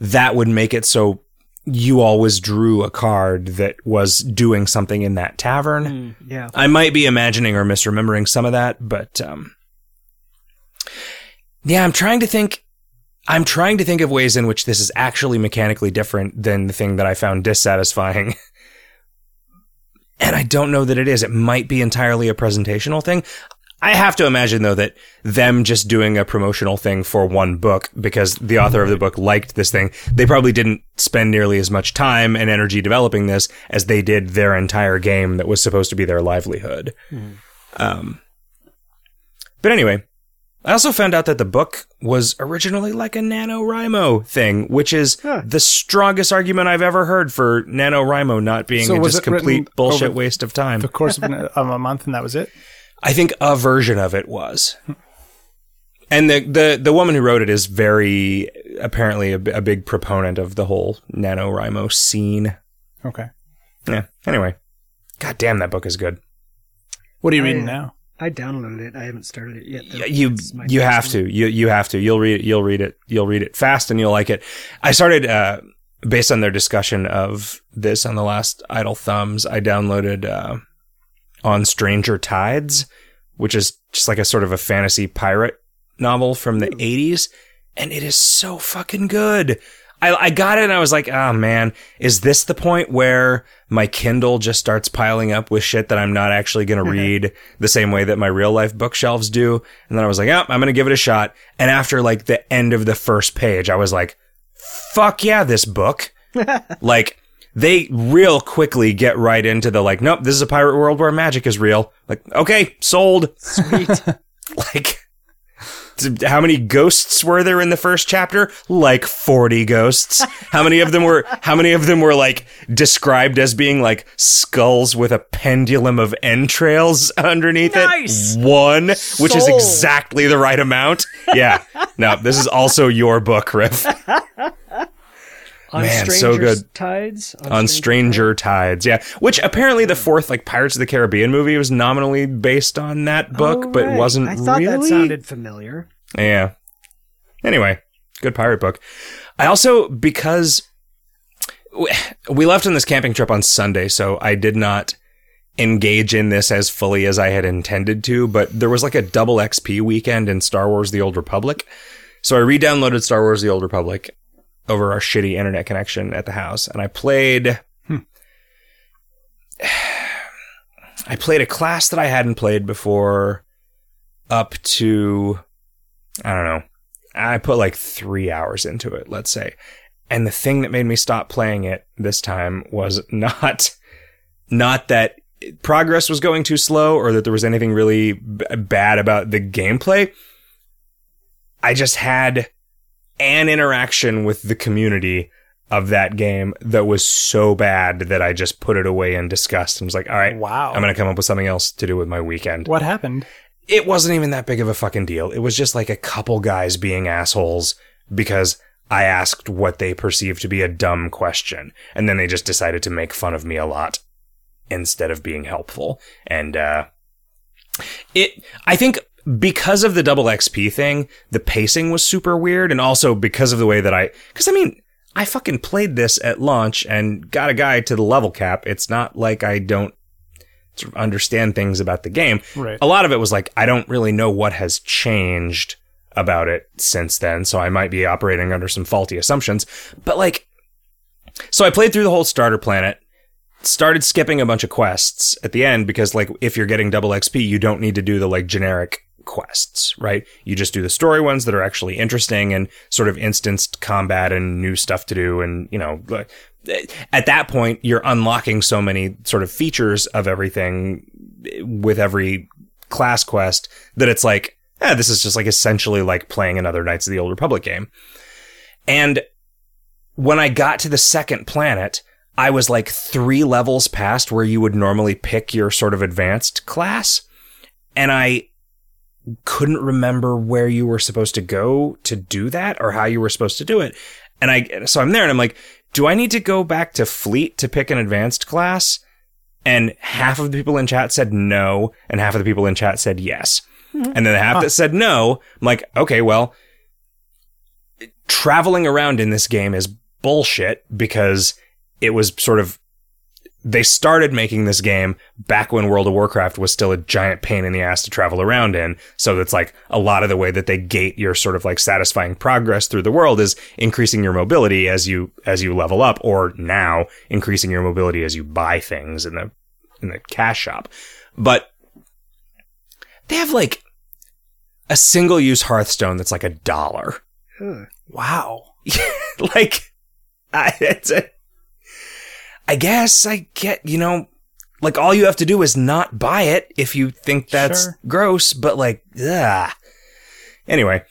that would make it so you always drew a card that was doing something in that tavern. Yeah, I might be imagining or misremembering some of that, but yeah, I'm trying to think of ways in which this is actually mechanically different than the thing that I found dissatisfying. And I don't know that it is. It might be entirely a presentational thing. I have to imagine, though, that them just doing a promotional thing for one book because the author of the book liked this thing, they probably didn't spend nearly as much time and energy developing this as they did their entire game that was supposed to be their livelihood. Mm. But anyway, I also found out that the book was originally like a NaNoWriMo thing, which is the strongest argument I've ever heard for NaNoWriMo not being just complete bullshit waste of time. The course of a month, and that was it? I think a version of it was. And the woman who wrote it is very, apparently, a big proponent of the whole NaNoWriMo scene. Okay. Yeah. Anyway. God damn, that book is good. What are you reading now? I downloaded it. I haven't started it yet. Yeah, you have to. You have to. You'll read it. You'll read it fast and you'll like it. I started, based on their discussion of this on the last Idle Thumbs, I downloaded... On Stranger Tides, which is just like a sort of a fantasy pirate novel from the 80s. And it is so fucking good. I got it and I was like, oh man, is this the point where my Kindle just starts piling up with shit that I'm not actually going to read the same way that my real life bookshelves do? And then I was like, oh, I'm going to give it a shot. And after like the end of the first page, I was like, fuck yeah, this book. Like, they real quickly get right into the like, nope, this is a pirate world where magic is real. Like, okay, sold. Sweet. Like, how many ghosts were there in the first chapter? Like 40 ghosts. How many of them were like described as being like skulls with a pendulum of entrails underneath nice. It? One, sold. Which is exactly the right amount. Yeah. No, this is also your book, Riff. On man, so good. Tides? On Stranger Tides, yeah. Which apparently the fourth, like, Pirates of the Caribbean movie was nominally based on that book, but it wasn't really. I thought that sounded familiar. Yeah. Anyway, good pirate book. I also, because we left on this camping trip on Sunday, so I did not engage in this as fully as I had intended to, but there was like a double XP weekend in Star Wars The Old Republic. So I re-downloaded Star Wars The Old Republic over our shitty internet connection at the house. And I played... I played a class that I hadn't played before up to... I don't know. I put like 3 hours into it, let's say. And the thing that made me stop playing it this time was not that progress was going too slow or that there was anything really bad about the gameplay. I just had... an interaction with the community of that game that was so bad that I just put it away in disgust and was like, all right, wow. I'm going to come up with something else to do with my weekend. What happened? It wasn't even that big of a fucking deal. It was just like a couple guys being assholes because I asked what they perceived to be a dumb question. And then they just decided to make fun of me a lot instead of being helpful. And I think... because of the double XP thing, the pacing was super weird. And also because of the way that I fucking played this at launch and got a guide to the level cap. It's not like I don't sort of understand things about the game. Right. A lot of it was like, I don't really know what has changed about it since then. So I might be operating under some faulty assumptions, but like, so I played through the whole starter planet. Started skipping a bunch of quests at the end because, like, if you're getting double XP, you don't need to do the, like, generic quests, right? You just do the story ones that are actually interesting and sort of instanced combat and new stuff to do. And, you know, at that point, you're unlocking so many sort of features of everything with every class quest that it's like, this is just, like, essentially like playing another Knights of the Old Republic game. And when I got to the second planet... I was like 3 levels past where you would normally pick your sort of advanced class. And I couldn't remember where you were supposed to go to do that or how you were supposed to do it. And so I'm there and I'm like, do I need to go back to Fleet to pick an advanced class? And half of the people in chat said no. And half of the people in chat said yes. And then the half that said no, I'm like, okay, well, traveling around in this game is bullshit because it was sort of, they started making this game back when World of Warcraft was still a giant pain in the ass to travel around in. So that's like a lot of the way that they gate your sort of like satisfying progress through the world is increasing your mobility as you level up, or now increasing your mobility as you buy things in the cash shop. But they have like a single use Hearthstone that's like $1. Wow. Like, I guess I get, you know, like all you have to do is not buy it if you think that's gross, but like, ugh. Anyway,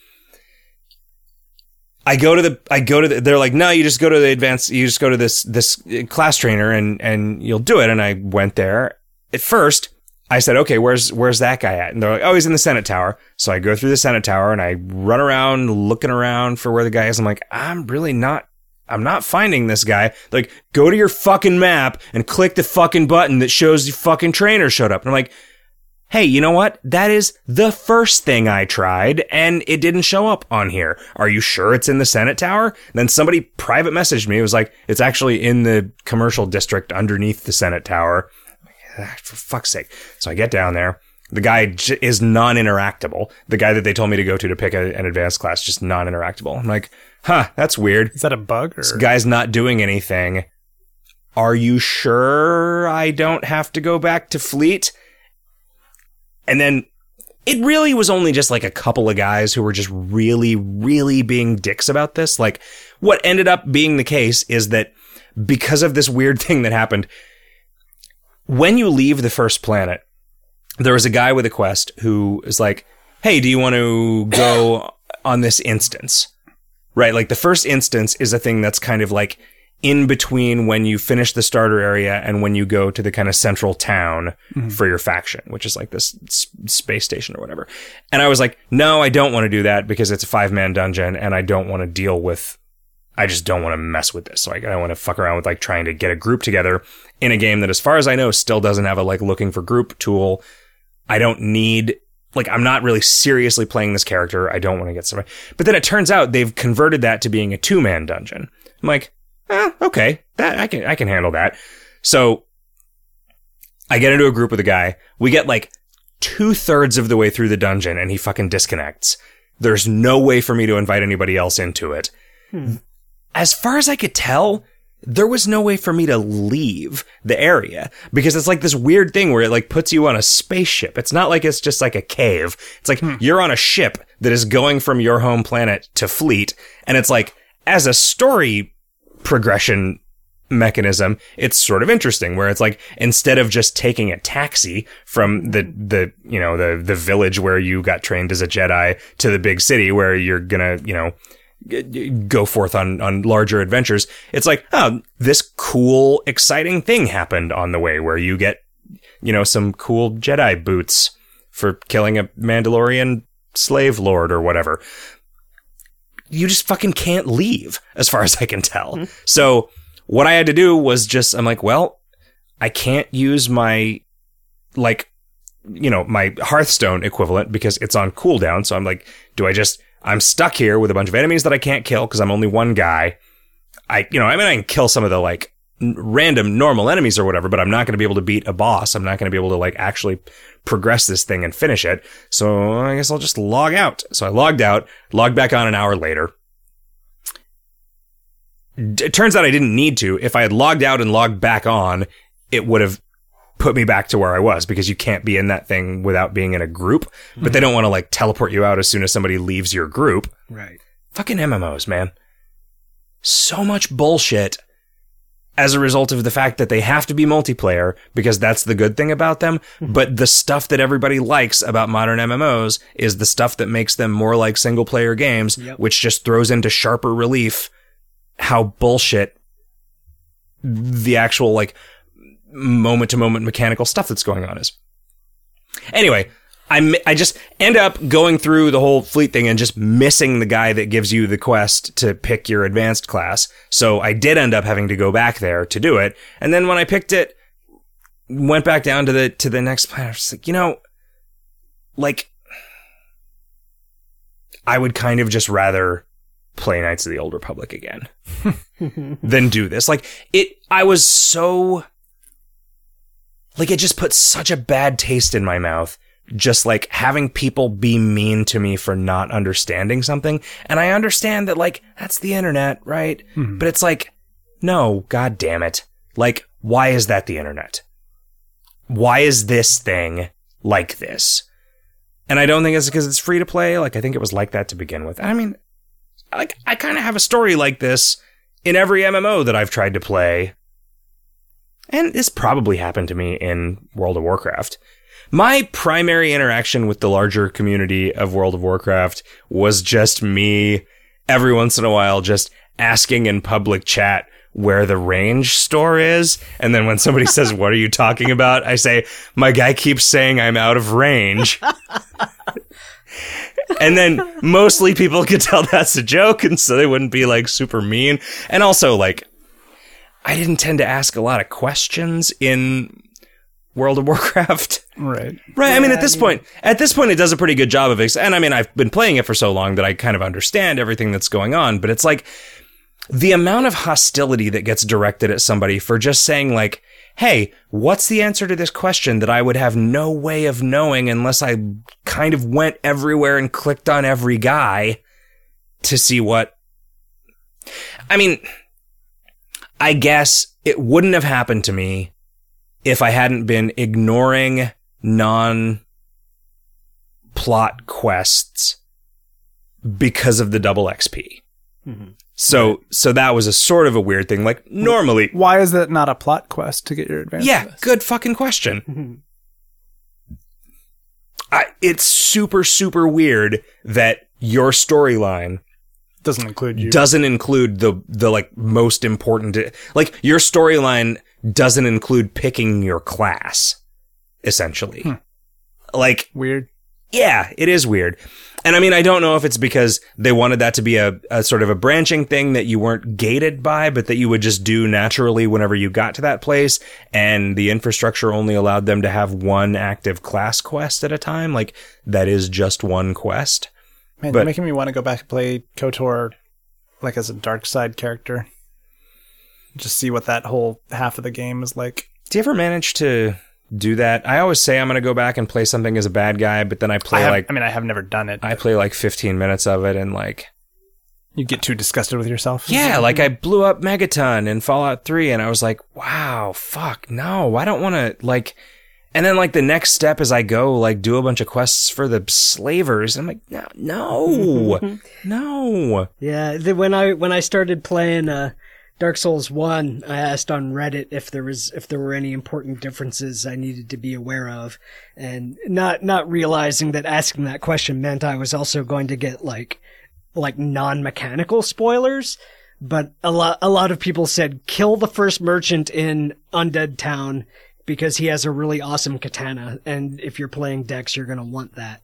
I go to the, they're like, no, you just go to the advanced, you just go to this class trainer and you'll do it. And I went there at first. I said, okay, where's that guy at? And they're like, oh, he's in the Senate Tower. So I go through the Senate Tower and I run around looking around for where the guy is. I'm like, I'm not finding this guy. Like, go to your fucking map and click the fucking button that shows the fucking trainer showed up. And I'm like, hey, you know what? That is the first thing I tried and it didn't show up on here. Are you sure it's in the Senate Tower? And then somebody private messaged me. It was like, it's actually in the commercial district underneath the Senate Tower. For fuck's sake. So I get down there. The guy is non-interactable. The guy that they told me to go to pick an advanced class, just non-interactable. I'm like, huh, that's weird. Is that a bug? Or? This guy's not doing anything. Are you sure I don't have to go back to Fleet? And then it really was only just like a couple of guys who were just really, really being dicks about this. Like, what ended up being the case is that because of this weird thing that happened, when you leave the first planet, there was a guy with a quest who is like, hey, do you want to go on this instance? Right? Like the first instance is a thing that's kind of like in between when you finish the starter area and when you go to the kind of central town for your faction, which is like this space station or whatever. And I was like, no, I don't want to do that because it's a 5-man dungeon and I don't want to deal with, I just don't want to mess with this. So like, I don't want to fuck around with like trying to get a group together in a game that, as far as I know, still doesn't have a like looking for group tool. I don't need, like, I'm not really seriously playing this character. I don't want to get somebody. But then it turns out they've converted that to being a 2-man dungeon. I'm like, okay, that I can handle that. So I get into a group with a guy. We get like 2/3 of the way through the dungeon and he fucking disconnects. There's no way for me to invite anybody else into it. As far as I could tell, there was no way for me to leave the area because it's like this weird thing where it like puts you on a spaceship. It's not like it's just like a cave. It's like you're on a ship that is going from your home planet to Fleet. And it's like, as a story progression mechanism, it's sort of interesting where it's like, instead of just taking a taxi from the you know, the village where you got trained as a Jedi to the big city where you're gonna, you know, go forth on larger adventures. It's like, oh, this cool, exciting thing happened on the way where you get, you know, some cool Jedi boots for killing a Mandalorian slave lord or whatever. You just fucking can't leave, as far as I can tell. So what I had to do was just, I'm like, well, I can't use my, like, you know, my Hearthstone equivalent because it's on cooldown. So I'm like, do I just... I'm stuck here with a bunch of enemies that I can't kill because I'm only one guy. I can kill some of the like random normal enemies or whatever, but I'm not going to be able to beat a boss. I'm not going to be able to like actually progress this thing and finish it. So I guess I'll just log out. So I logged out, logged back on an hour later. It turns out I didn't need to. If I had logged out and logged back on, it would have put me back to where I was because you can't be in that thing without being in a group, but they don't want to like teleport you out as soon as somebody leaves your group. Right. Fucking MMOs, man. So much bullshit as a result of the fact that they have to be multiplayer because that's the good thing about them. But the stuff that everybody likes about modern MMOs is the stuff that makes them more like single player games, which just throws into sharper relief how bullshit the actual like moment to moment mechanical stuff that's going on is. Anyway, I just end up going through the whole Fleet thing and just missing the guy that gives you the quest to pick your advanced class. So I did end up having to go back there to do it. And then when I picked it, went back down to the next planet. I was like, you know, like I would kind of just rather play Knights of the Old Republic again than do this. Like, I was so... Like, it just put such a bad taste in my mouth. Just, like, having people be mean to me for not understanding something. And I understand that, like, that's the internet, right? Mm-hmm. But it's like, no, God damn it. Like, why is that the internet? Why is this thing like this? And I don't think it's because it's free to play. Like, I think it was like that to begin with. I mean, like, I kind of have a story like this in every MMO that I've tried to play. And this probably happened to me in World of Warcraft. My primary interaction with the larger community of World of Warcraft was just me, every once in a while, just asking in public chat where the range store is. And then when somebody says, what are you talking about? I say, my guy keeps saying I'm out of range. And then mostly people could tell that's a joke. And so they wouldn't be like super mean. And also, like, I didn't tend to ask a lot of questions in World of Warcraft. Right. Right. Yeah, I mean, at this point, it does a pretty good job of it. And I mean, I've been playing it for so long that I kind of understand everything that's going on. But it's like the amount of hostility that gets directed at somebody for just saying, like, hey, what's the answer to this question that I would have no way of knowing unless I kind of went everywhere and clicked on every guy to see what... I mean... I guess it wouldn't have happened to me if I hadn't been ignoring non-plot quests because of the double XP. Mm-hmm. So that was a sort of a weird thing. Like, normally... Why is that not a plot quest to get your advanced? Yeah, quest? Good fucking question. Mm-hmm. It's super, super weird that your storyline... Doesn't include you. Doesn't include the like most important, like your storyline doesn't include picking your class, essentially. Hmm. Like, weird. Yeah, it is weird. And I mean, I don't know if it's because they wanted that to be a sort of a branching thing that you weren't gated by, but that you would just do naturally whenever you got to that place. And the infrastructure only allowed them to have one active class quest at a time. Like, that is just one quest. Man, they're making me want to go back and play KOTOR, like, as a dark side character. Just see what that whole half of the game is like. Do you ever manage to do that? I always say I'm going to go back and play something as a bad guy, but then I have never done it. I play, like, 15 minutes of it, and, like... You get too disgusted with yourself? Yeah, like, I blew up Megaton in Fallout 3, and I was like, wow, fuck, no, I don't want to, like... And then, like, the next step is I go, like, do a bunch of quests for the slavers. And I'm like, no. Yeah, when I started playing Dark Souls 1, I asked on Reddit if there were any important differences I needed to be aware of. And not realizing that asking that question meant I was also going to get, like non-mechanical spoilers. But a lot of people said, kill the first merchant in Undead Town, because he has a really awesome katana, and if you're playing decks, you're going to want that.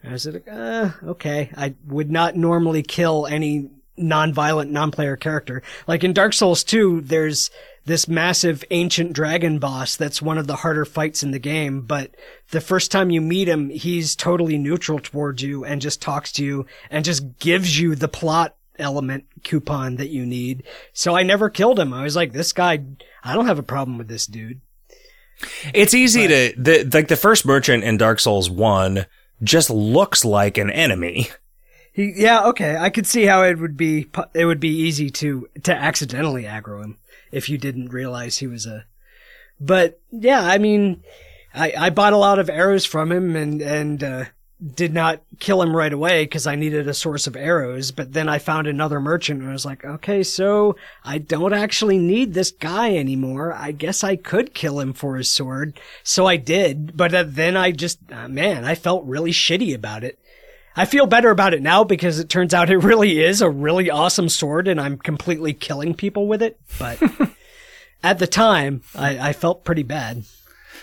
And I said, like, okay. I would not normally kill any non-violent, non-player character. Like, in Dark Souls 2, there's this massive ancient dragon boss that's one of the harder fights in the game, but the first time you meet him, he's totally neutral towards you and just talks to you and just gives you the plot element coupon that you need. So I never killed him. I was like, this guy, I don't have a problem with this dude. It's easy the first merchant in Dark Souls 1 just looks like an enemy. Okay. I could see how it would be easy to accidentally aggro him if you didn't realize he was but yeah, I mean, I bought a lot of arrows from him and did not kill him right away because I needed a source of arrows, but then I found another merchant and I was like, okay, so I don't actually need this guy anymore. I guess I could kill him for his sword. So I did, but then I just, I felt really shitty about it. I feel better about it now because it turns out it really is a really awesome sword and I'm completely killing people with it, but at the time, I felt pretty bad.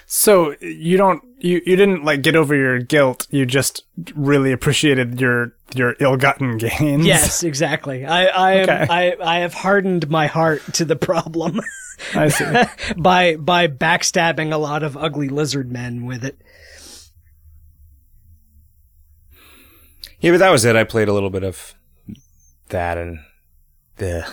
So you didn't like get over your guilt. You just really appreciated your ill-gotten gains. Yes, exactly. I have hardened my heart to the problem. I see. by backstabbing a lot of ugly lizard men with it. Yeah, but that was it. I played a little bit of that and the.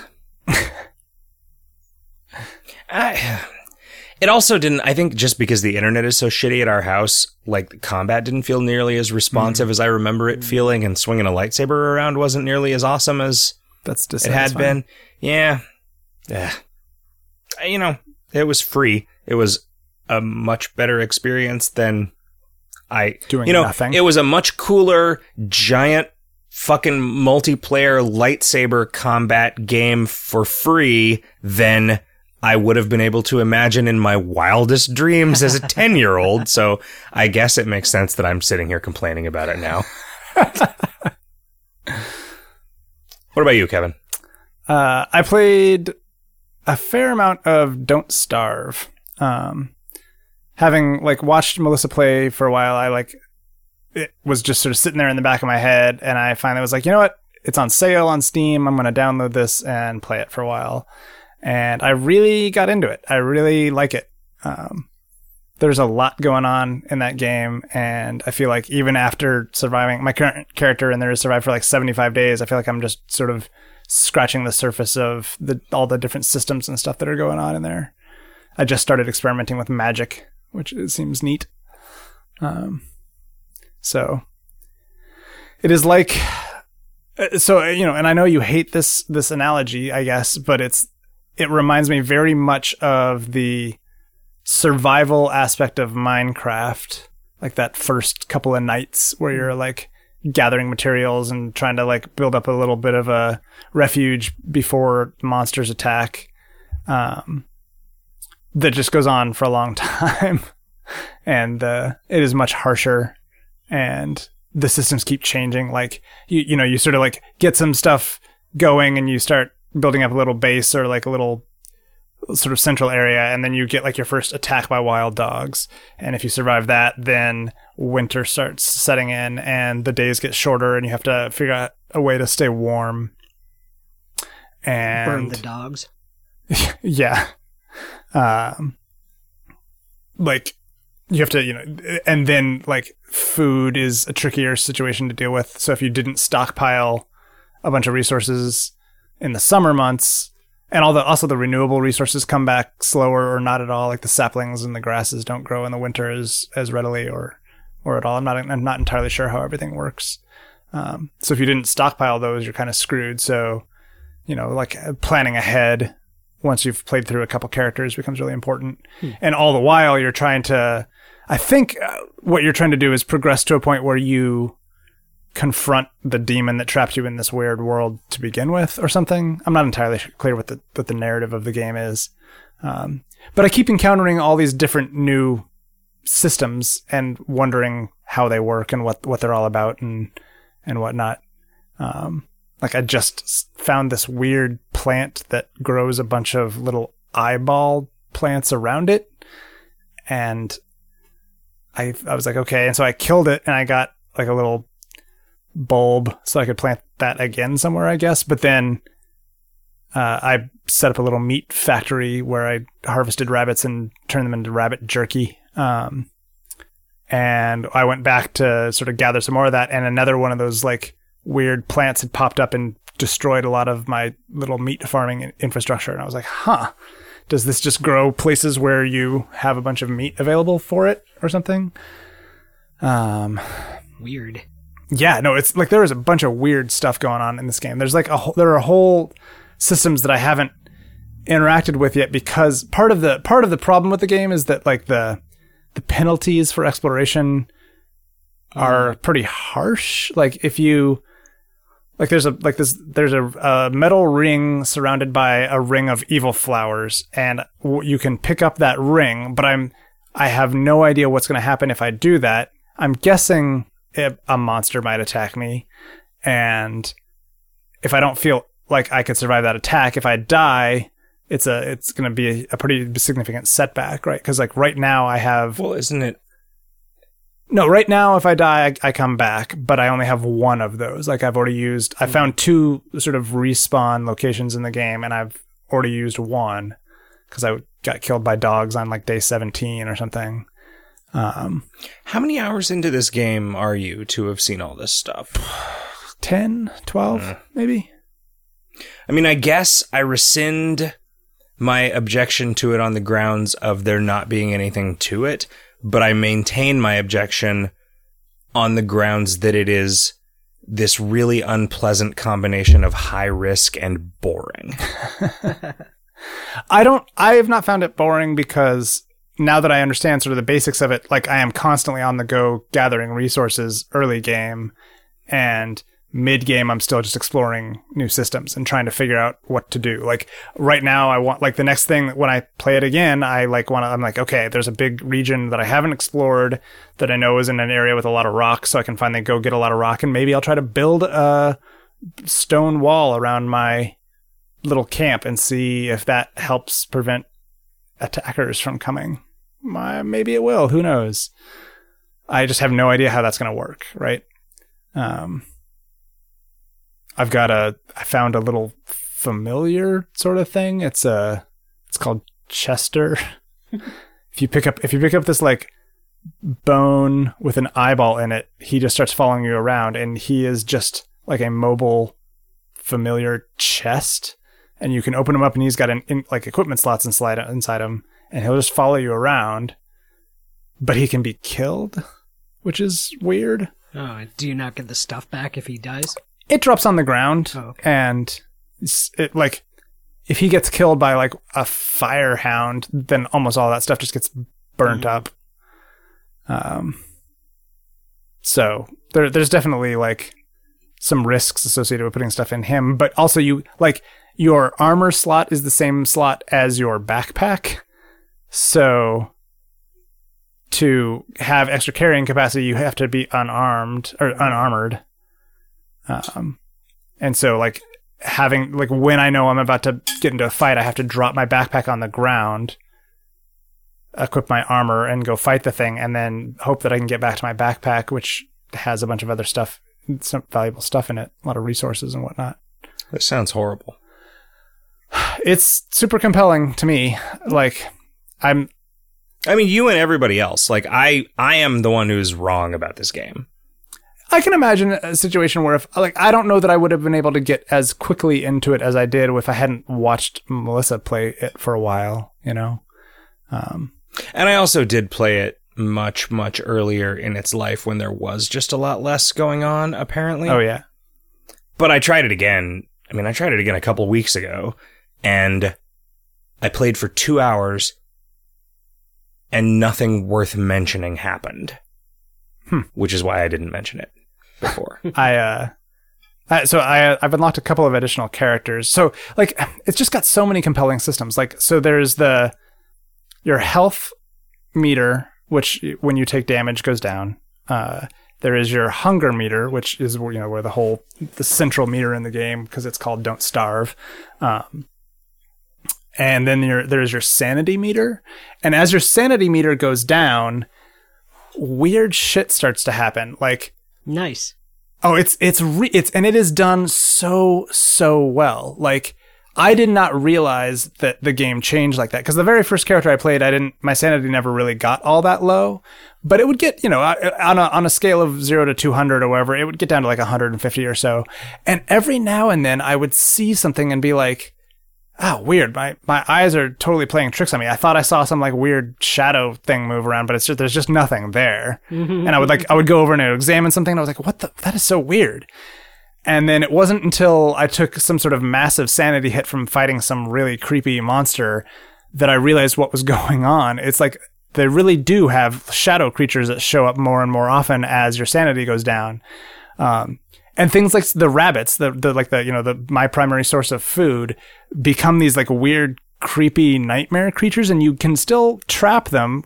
It also didn't, I think just because the internet is so shitty at our house, like the combat didn't feel nearly as responsive as I remember it feeling, and swinging a lightsaber around wasn't nearly as awesome as it had been. Yeah. Yeah. You know, it was free. It was a much better experience than nothing. It was a much cooler, giant fucking multiplayer lightsaber combat game for free than I would have been able to imagine in my wildest dreams as a 10-year-old. So I guess it makes sense that I'm sitting here complaining about it now. What about you, Kevin? I played a fair amount of Don't Starve. Having watched Melissa play for a while, it was just sort of sitting there in the back of my head, and I finally was like, you know what? It's on sale on Steam. I'm going to download this and play it for a while. And I really got into it. I really like it. There's a lot going on in that game, and I feel like even after surviving, my current character in there has survived for 75 days. I feel like I'm just sort of scratching the surface of all the different systems and stuff that are going on in there. I just started experimenting with magic, which seems neat. So it is and I know you hate this analogy, I guess, but it reminds me very much of the survival aspect of Minecraft, like that first couple of nights where you're gathering materials and trying to build up a little bit of a refuge before monsters attack. That just goes on for a long time, and it is much harsher, and the systems keep changing. You sort of get some stuff going and you start building up a little base or a little sort of central area, and then you get your first attack by wild dogs, and if you survive that, then winter starts setting in and the days get shorter and you have to figure out a way to stay warm and burn the dogs. Yeah. You have to, and then food is a trickier situation to deal with. So if you didn't stockpile a bunch of resources in the summer months, and also the renewable resources come back slower or not at all, the saplings and the grasses don't grow in the winter as readily or at all. I'm not entirely sure how everything works. So if you didn't stockpile those, you're kind of screwed. So, planning ahead once you've played through a couple characters becomes really important. And all the while you're trying to, I think what you're trying to do is progress to a point where you confront the demon that trapped you in this weird world to begin with or something. I'm not entirely clear what the narrative of the game is. But I keep encountering all these different new systems and wondering how they work and what they're all about and whatnot. I just found this weird plant that grows a bunch of little eyeball plants around it. And I was like, okay. And so I killed it and I got a little bulb so I could plant that again somewhere, I guess. But then I set up a little meat factory where I harvested rabbits and turned them into rabbit jerky. And I went back to sort of gather some more of that. And another one of those weird plants had popped up and destroyed a lot of my little meat farming infrastructure. And I was like, huh, does this just grow places where you have a bunch of meat available for it or something? Weird. Yeah, no, it's there is a bunch of weird stuff going on in this game. There's there are whole systems that I haven't interacted with yet, because part of the problem with the game is that the penalties for exploration are pretty harsh. If you there's a metal ring surrounded by a ring of evil flowers, and you can pick up that ring, but I have no idea what's going to happen if I do that. I'm guessing a monster might attack me, and if I don't feel like I could survive that attack, if I die, it's going to be a pretty significant setback, right? Because right now I have isn't it? No, right now if I die, I come back, but I only have one of those. I've already used. I found two sort of respawn locations in the game, and I've already used one because I got killed by dogs on day 17 or something. How many hours into this game are you to have seen all this stuff? 10, 12, maybe? I mean, I guess I rescind my objection to it on the grounds of there not being anything to it, but I maintain my objection on the grounds that it is this really unpleasant combination of high risk and boring. I have not found it boring because now that I understand sort of the basics of it, like I am constantly on the go gathering resources early game, and mid game, I'm still just exploring new systems and trying to figure out what to do. Like right now, I want, like the next thing when I play it again, I'm like, okay, there's a big region that I haven't explored that I know is in an area with a lot of rock. So I can finally go get a lot of rock, and maybe I'll try to build a stone wall around my little camp and see if that helps prevent attackers from coming. Maybe it will. Who knows? I just have no idea how that's going to work. Right. I found a little familiar sort of thing. It's called Chester. If you pick up this like bone with an eyeball in it, he just starts following you around, and he is just like a mobile familiar chest, and you can open him up, and he's got like equipment slots inside him, and he'll just follow you around, but he can be killed, which is weird. Oh, do you not get the stuff back if he dies? It drops on the ground, and it, like, if he gets killed by like a fire hound, then almost all that stuff just gets burnt up. So there's definitely like some risks associated with putting stuff in him, but also you like your armor slot is the same slot as your backpack, so to have extra carrying capacity, you have to be unarmed or unarmored. And so like having, like when I know I'm about to get into a fight, I have to drop my backpack on the ground, equip my armor, and go fight the thing, and then hope that I can get back to my backpack, which has a bunch of other stuff, some valuable stuff in it, a lot of resources and whatnot. That sounds horrible. It's super compelling to me. Like I mean, you and everybody else, like I am the one who's wrong about this game. I can imagine a situation where if, like, I don't know that I would have been able to get as quickly into it as I did if I hadn't watched Melissa play it for a while, you know? And I also did play it much, much earlier in its life when there was just a lot less going on, apparently. Oh, yeah. But I tried it again. I mean, I tried it again a couple weeks ago, and I played for 2 hours, and nothing worth mentioning happened, which is why I didn't mention it before. I've unlocked a couple of additional characters. So like it's just got so many compelling systems. Like so there's your health meter, which when you take damage goes down. There is your hunger meter, which is, you know, where the central meter in the game, because it's called Don't Starve. And then there's your sanity meter, and as your sanity meter goes down, weird shit starts to happen. Like nice. Oh, it's and it is done so well. Like I did not realize that the game changed like that, because the very first character I played, my sanity never really got all that low, but it would get, you know, on a scale of 0 to 200 or whatever, it would get down to like 150 or so. And every now and then I would see something and be like, oh, weird. My eyes are totally playing tricks on me. I thought I saw some like weird shadow thing move around, but there's just nothing there. And I would go over and examine something, and I was like, that is so weird. And then it wasn't until I took some sort of massive sanity hit from fighting some really creepy monster that I realized what was going on. It's like they really do have shadow creatures that show up more and more often as your sanity goes down. And things like the rabbits, my primary source of food, become these like weird, creepy nightmare creatures, and you can still trap them.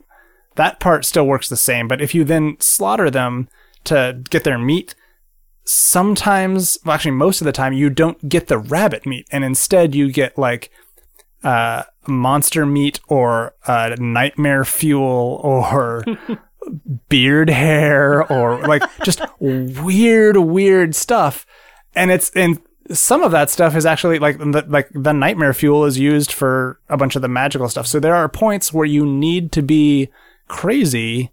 That part still works the same, but if you then slaughter them to get their meat, most of the time, you don't get the rabbit meat, and instead you get like monster meat or nightmare fuel or beard hair or like just weird stuff. And some of that stuff is actually like the nightmare fuel is used for a bunch of the magical stuff. So there are points where you need to be crazy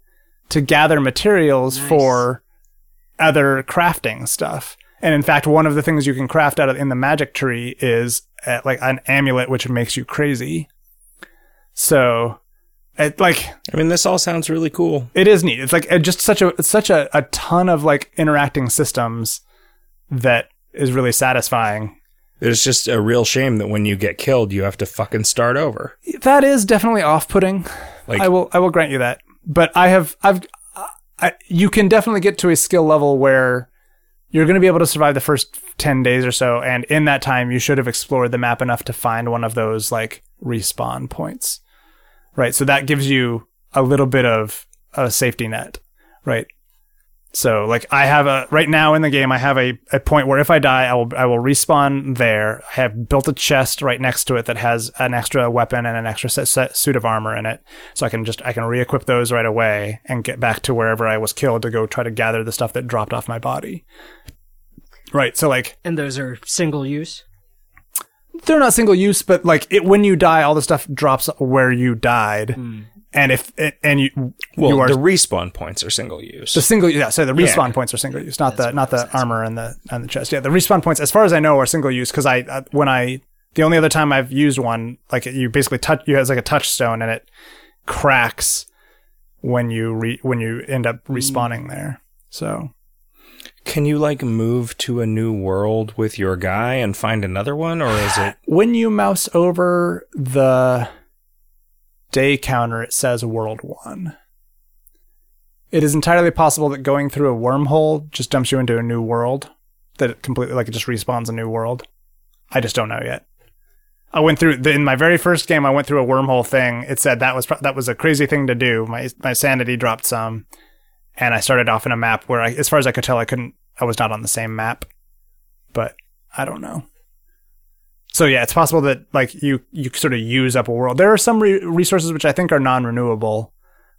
to gather materials for other crafting stuff. And in fact, one of the things you can craft out of in the magic tree is like an amulet, which makes you crazy. So, it, like, I mean, this all sounds really cool. It is neat. It's like just such a ton of like interacting systems that is really satisfying. It's just a real shame that when you get killed, you have to fucking start over. That is definitely off-putting. Like, I will grant you that. But you can definitely get to a skill level where you're going to be able to survive the first 10 days or so, and in that time, you should have explored the map enough to find one of those, like, respawn points, right? So that gives you a little bit of a safety net, right? So, like, I have right now in the game, I have a point where if I die, I will respawn there. I have built a chest right next to it that has an extra weapon and an extra set suit of armor in it. So I can re-equip those right away and get back to wherever I was killed to go try to gather the stuff that dropped off my body. Right, so like... And those are single use? They're not single use, but like, when you die, all the stuff drops where you died. Mm. And the respawn points are single use. The respawn points are single use, not the armor and the chest. Yeah, the respawn points, as far as I know, are single use because the only other time I've used one, like you basically has like a touchstone and it cracks when you end up respawning there. So, can you like move to a new world with your guy and find another one, or is it when you mouse over the day counter, it says World 1. It is entirely possible that going through a wormhole just dumps you into a new world, that it completely, like, it just respawns a new world. I just don't know yet. I went through in my very first game. I went through a wormhole thing. It said that was a crazy thing to do. My sanity dropped some, and I started off in a map where, as far as I could tell, I was not on the same map. But I don't know. So yeah, it's possible that like you sort of use up a world. There are some resources which I think are non-renewable,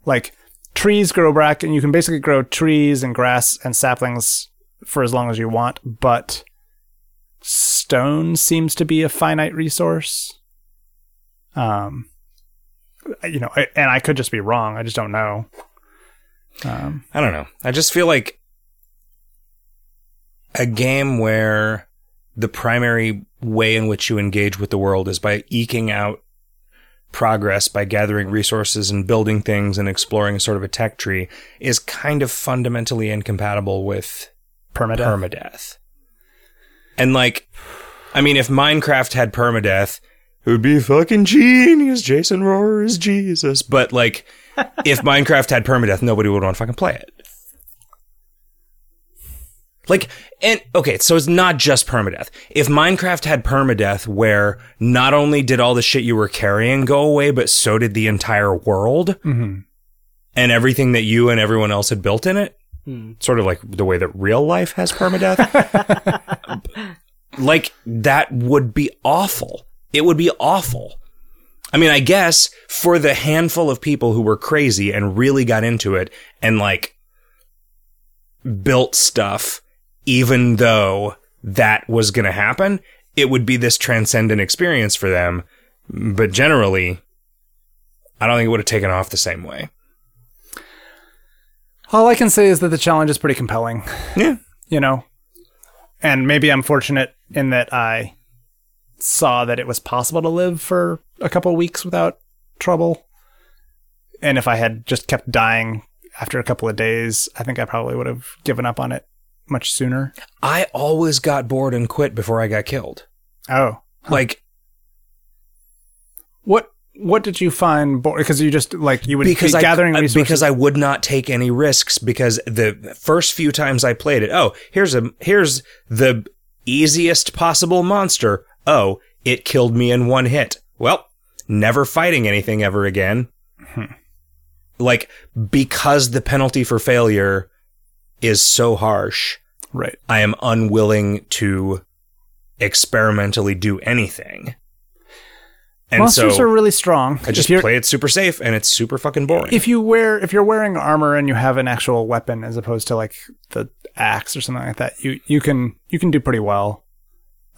like trees grow back, and you can basically grow trees and grass and saplings for as long as you want. But stone seems to be a finite resource. You know, and I could just be wrong. I just don't know. I don't know. I just feel like a game where the primary way in which you engage with the world is by eking out progress, by gathering resources and building things and exploring sort of a tech tree, is kind of fundamentally incompatible with permadeath. And like, I mean, if Minecraft had permadeath, it would be fucking genius. Jason Rohrer is Jesus. But like, if Minecraft had permadeath, nobody would want to fucking play it. Like, and okay, so it's not just permadeath. If Minecraft had permadeath where not only did all the shit you were carrying go away, but so did the entire world, mm-hmm. and everything that you and everyone else had built in it, sort of like the way that real life has permadeath, like, that would be awful. It would be awful. I mean, I guess for the handful of people who were crazy and really got into it and like built stuff, even though that was going to happen, it would be this transcendent experience for them. But generally, I don't think it would have taken off the same way. All I can say is that the challenge is pretty compelling. Yeah. You know, and maybe I'm fortunate in that I saw that it was possible to live for a couple of weeks without trouble. And if I had just kept dying after a couple of days, I think I probably would have given up on it much sooner. I always got bored and quit before I got killed. Oh. Huh. Like, what did you find bored? Because you just, like, you would be gathering resources? Because I would not take any risks, because the first few times I played it, oh, here's the easiest possible monster. Oh, it killed me in one hit. Well, never fighting anything ever again. Hmm. Like, because the penalty for failure is so harsh, right? I am unwilling to experimentally do anything. And monsters are really strong. I just play it super safe, and it's super fucking boring. If you're wearing armor and you have an actual weapon as opposed to like the axe or something like that, you can do pretty well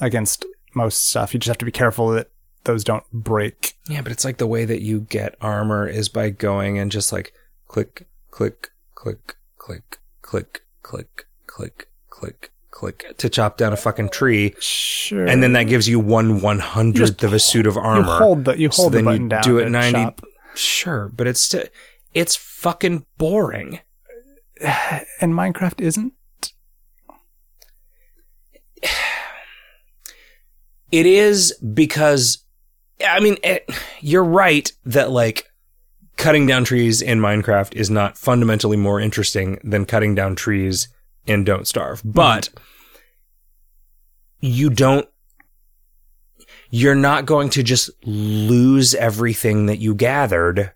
against most stuff. You just have to be careful that those don't break. Yeah, but it's like the way that you get armor is by going and just like click, click, click, click, click, click, click, click, click to chop down a fucking tree. Sure. And then that gives you 1/100th of a suit of armor. You hold the button down. Do it 90. Shop. Sure, but it's fucking boring. And Minecraft isn't. It is because, I mean, you're right that, like, cutting down trees in Minecraft is not fundamentally more interesting than cutting down trees in Don't Starve. But you're not going to just lose everything that you gathered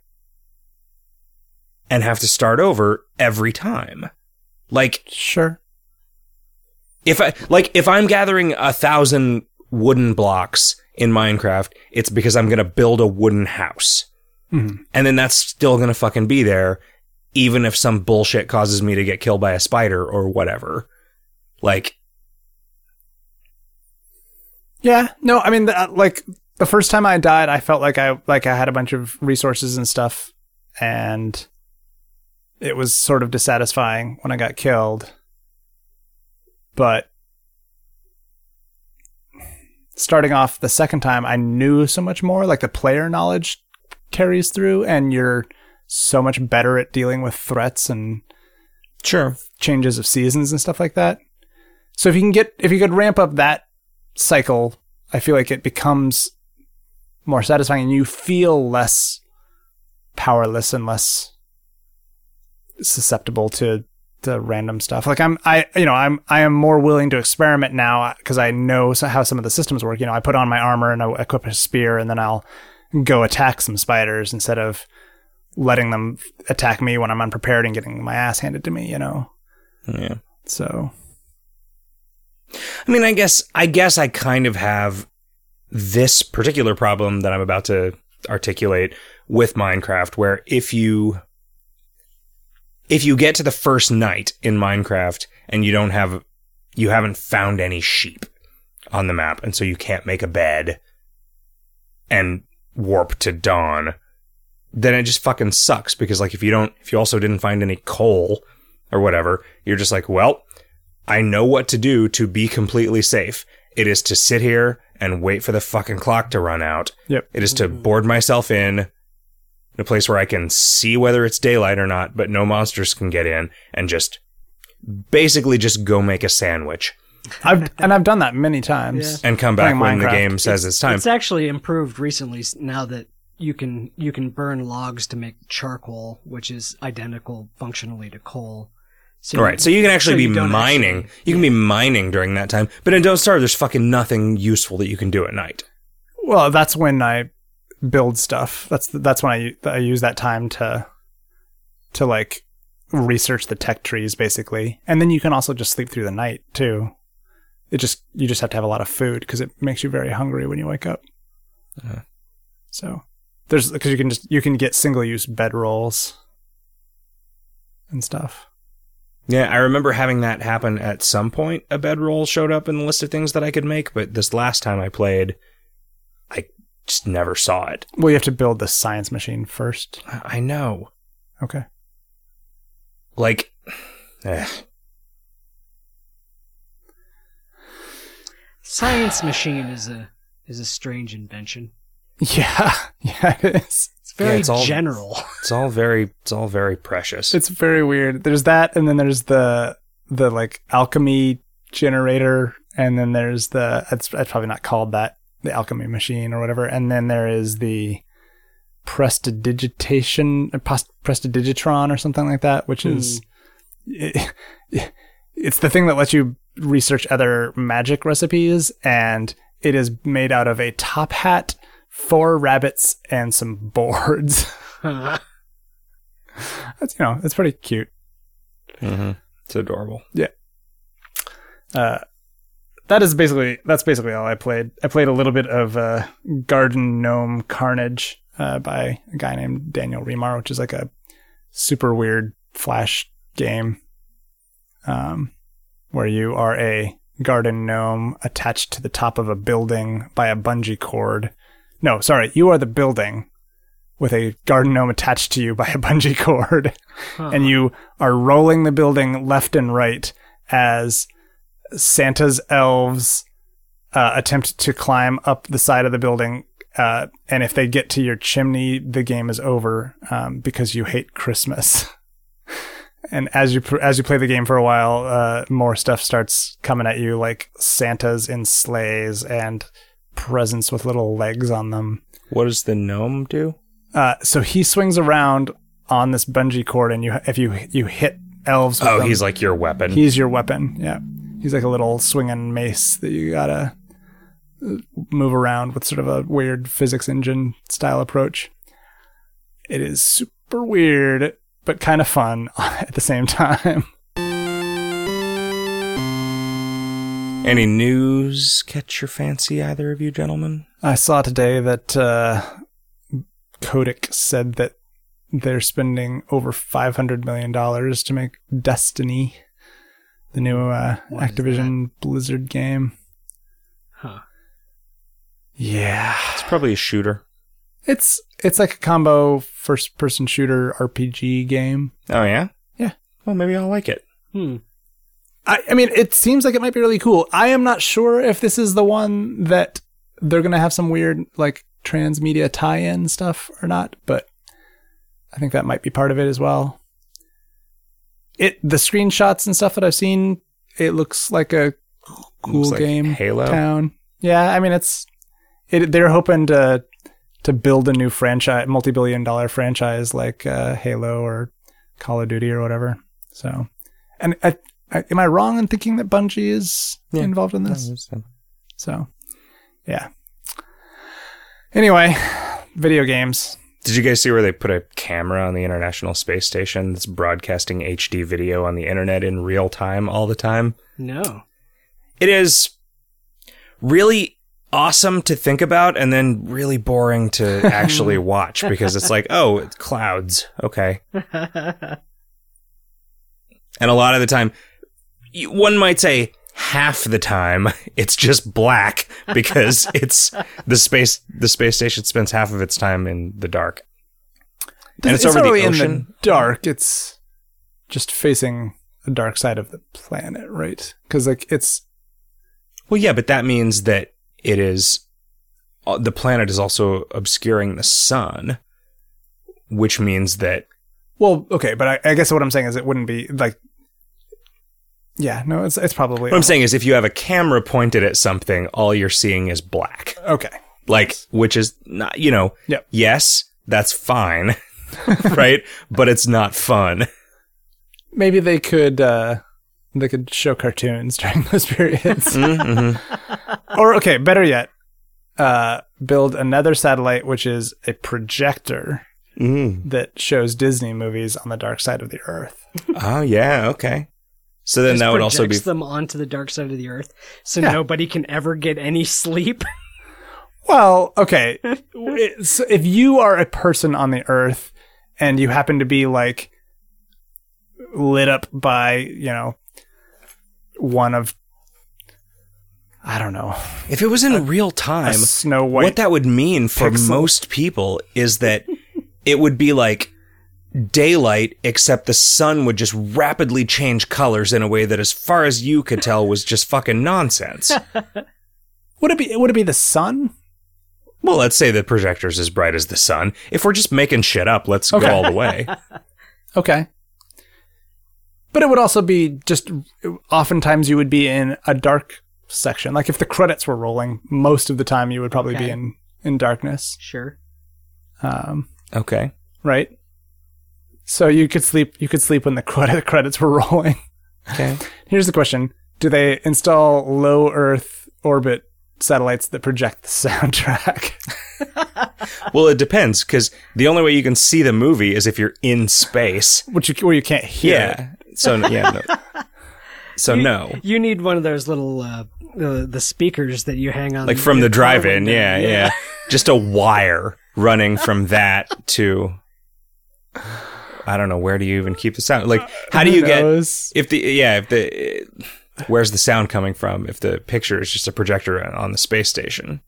and have to start over every time. Like, sure. If I'm gathering 1,000 wooden blocks in Minecraft, it's because I'm going to build a wooden house. Mm-hmm. And then that's still going to fucking be there, even if some bullshit causes me to get killed by a spider or whatever. Like. Yeah, no, I mean, the first time I died, I felt like I had a bunch of resources and stuff, and it was sort of dissatisfying when I got killed. But starting off the second time, I knew so much more. Like, the player knowledge carries through, and you're so much better at dealing with threats and sure changes of seasons and stuff like that. So if you could ramp up that cycle, I feel like it becomes more satisfying, and you feel less powerless and less susceptible to random stuff. Like I am more willing to experiment now because I know how some of the systems work. You know, I put on my armor and I equip a spear, and then I'll go attack some spiders instead of letting them attack me when I'm unprepared and getting my ass handed to me. You know. Yeah. So. I mean, I guess I kind of have this particular problem that I'm about to articulate with Minecraft, where if you get to the first night in Minecraft and you haven't found any sheep on the map, and so you can't make a bed and warp to dawn, then it just fucking sucks, because like if you also didn't find any coal or whatever, you're just like, well, I know what to do to be completely safe. It is to sit here and wait for the fucking clock to run out. Yep. It is to board myself in a place where I can see whether it's daylight or not, but no monsters can get in, and just basically just go make a sandwich. I've done that many times. Yeah. And come back when the game says it's time. It's actually improved recently now that you can burn logs to make charcoal, which is identical functionally to coal. So so you can actually be mining. You can be mining during that time. But in Don't Starve, there's fucking nothing useful that you can do at night. Well, that's when I build stuff. That's when I use that time to like research the tech trees, basically. And then you can also just sleep through the night too. You just have to have a lot of food because it makes you very hungry when you wake up. Uh-huh. So there's because you can get single use bed rolls and stuff. Yeah, I remember having that happen at some point. A bedroll showed up in the list of things that I could make, but this last time I played, I just never saw it. Well, you have to build the science machine first. I know. Okay. Like, science machine is a strange invention. Yeah, it is. It's very general. It's all very precious. It's very weird. There's that, and then there's the like alchemy generator, and then there's it's probably not called that, the alchemy machine or whatever, and then there is the prestidigitron or something like that, which is it's the thing that lets you research other magic recipes, and it is made out of a top hat, 4 rabbits, and some boards. That's pretty cute. Mm-hmm. It's adorable. Yeah. That's basically all I played. I played a little bit of Garden Gnome Carnage by a guy named Daniel Remar, which is like a super weird Flash game where you are a garden gnome attached to the top of a building by a bungee cord. No, sorry. You are the building with a garden gnome attached to you by a bungee cord. Huh. And you are rolling the building left and right as Santa's elves attempt to climb up the side of the building. And if they get to your chimney, the game is over because you hate Christmas. And as you play the game for a while, more stuff starts coming at you, like Santas in sleighs and presents with little legs on them. What does the gnome do? So he swings around on this bungee cord, and if you hit elves with them, he's like your weapon. He's your weapon, yeah. He's like a little swinging mace that you gotta move around with, sort of a weird physics engine style approach. It is super weird, but kind of fun at the same time. Any news catch your fancy, either of you gentlemen? I saw today that Kodak said that they're spending over $500 million to make Destiny, the new Activision Blizzard game. Huh. Yeah. It's probably a shooter. It's like a combo first-person shooter RPG game. Oh, yeah? Yeah. Well, maybe I'll like it. I mean, it seems like it might be really cool. I am not sure if this is the one that they're going to have some weird, like, transmedia tie-in stuff or not, but I think that might be part of it as well. The screenshots and stuff that I've seen, it looks like a cool game. Halo Town. Yeah, I mean, they're hoping to build a new franchise, multi-billion-dollar franchise like Halo or Call of Duty or whatever. So, and am I wrong in thinking that Bungie is involved in this? So, yeah. Anyway, video games. Did you guys see where they put a camera on the International Space Station that's broadcasting HD video on the internet in real time all the time? No. It is really awesome to think about and then really boring to actually watch, because it's like, oh, it's clouds. Okay. And a lot of the time, one might say half the time, it's just black because it's the space station spends half of its time in the dark. And it's over not really the ocean. In the dark, it's just facing the dark side of the planet, right? Because like it's... Well, yeah, but that means that it is... The planet is also obscuring the sun, which means that... Well, okay, but I guess what I'm saying is it wouldn't be like... Yeah, no, it's probably... What I'm saying is if you have a camera pointed at something, all you're seeing is black. Okay. Like, which is not, you know, yes, that's fine, right? But it's not fun. Maybe they could show cartoons during those periods. Mm-hmm. Or, okay, better yet, build another satellite, which is a projector that shows Disney movies on the dark side of the Earth. Oh, yeah, okay. So then that would also be... them onto the dark side of the Earth, so nobody can ever get any sleep. Well, okay. So if you are a person on the Earth and you happen to be like lit up by, you know, one of, I don't know. If it was in real time, Snow White, what that would mean for most people is that it would be like daylight, except the sun would just rapidly change colors in a way that, as far as you could tell, was just fucking nonsense. Would it be the sun? Well, let's say the projector's as bright as the sun. If we're just making shit up, let's go all the way. Okay. But it would also be just... Oftentimes you would be in a dark section. Like, if the credits were rolling, most of the time you would probably be in darkness. Sure. Okay. Right? So you could sleep when the credits were rolling. Okay. Here's the question. Do they install low Earth orbit satellites that project the soundtrack? Well, it depends, because the only way you can see the movie is if you're in space. Where you can't hear it. So, yeah. No. So, no. You need one of those little... the speakers that you hang on... Like from the drive-in, yeah. Just a wire running from that to... I don't know, where do you even keep the sound? Like, how do you get... Where's the sound coming from if the picture is just a projector on the space station?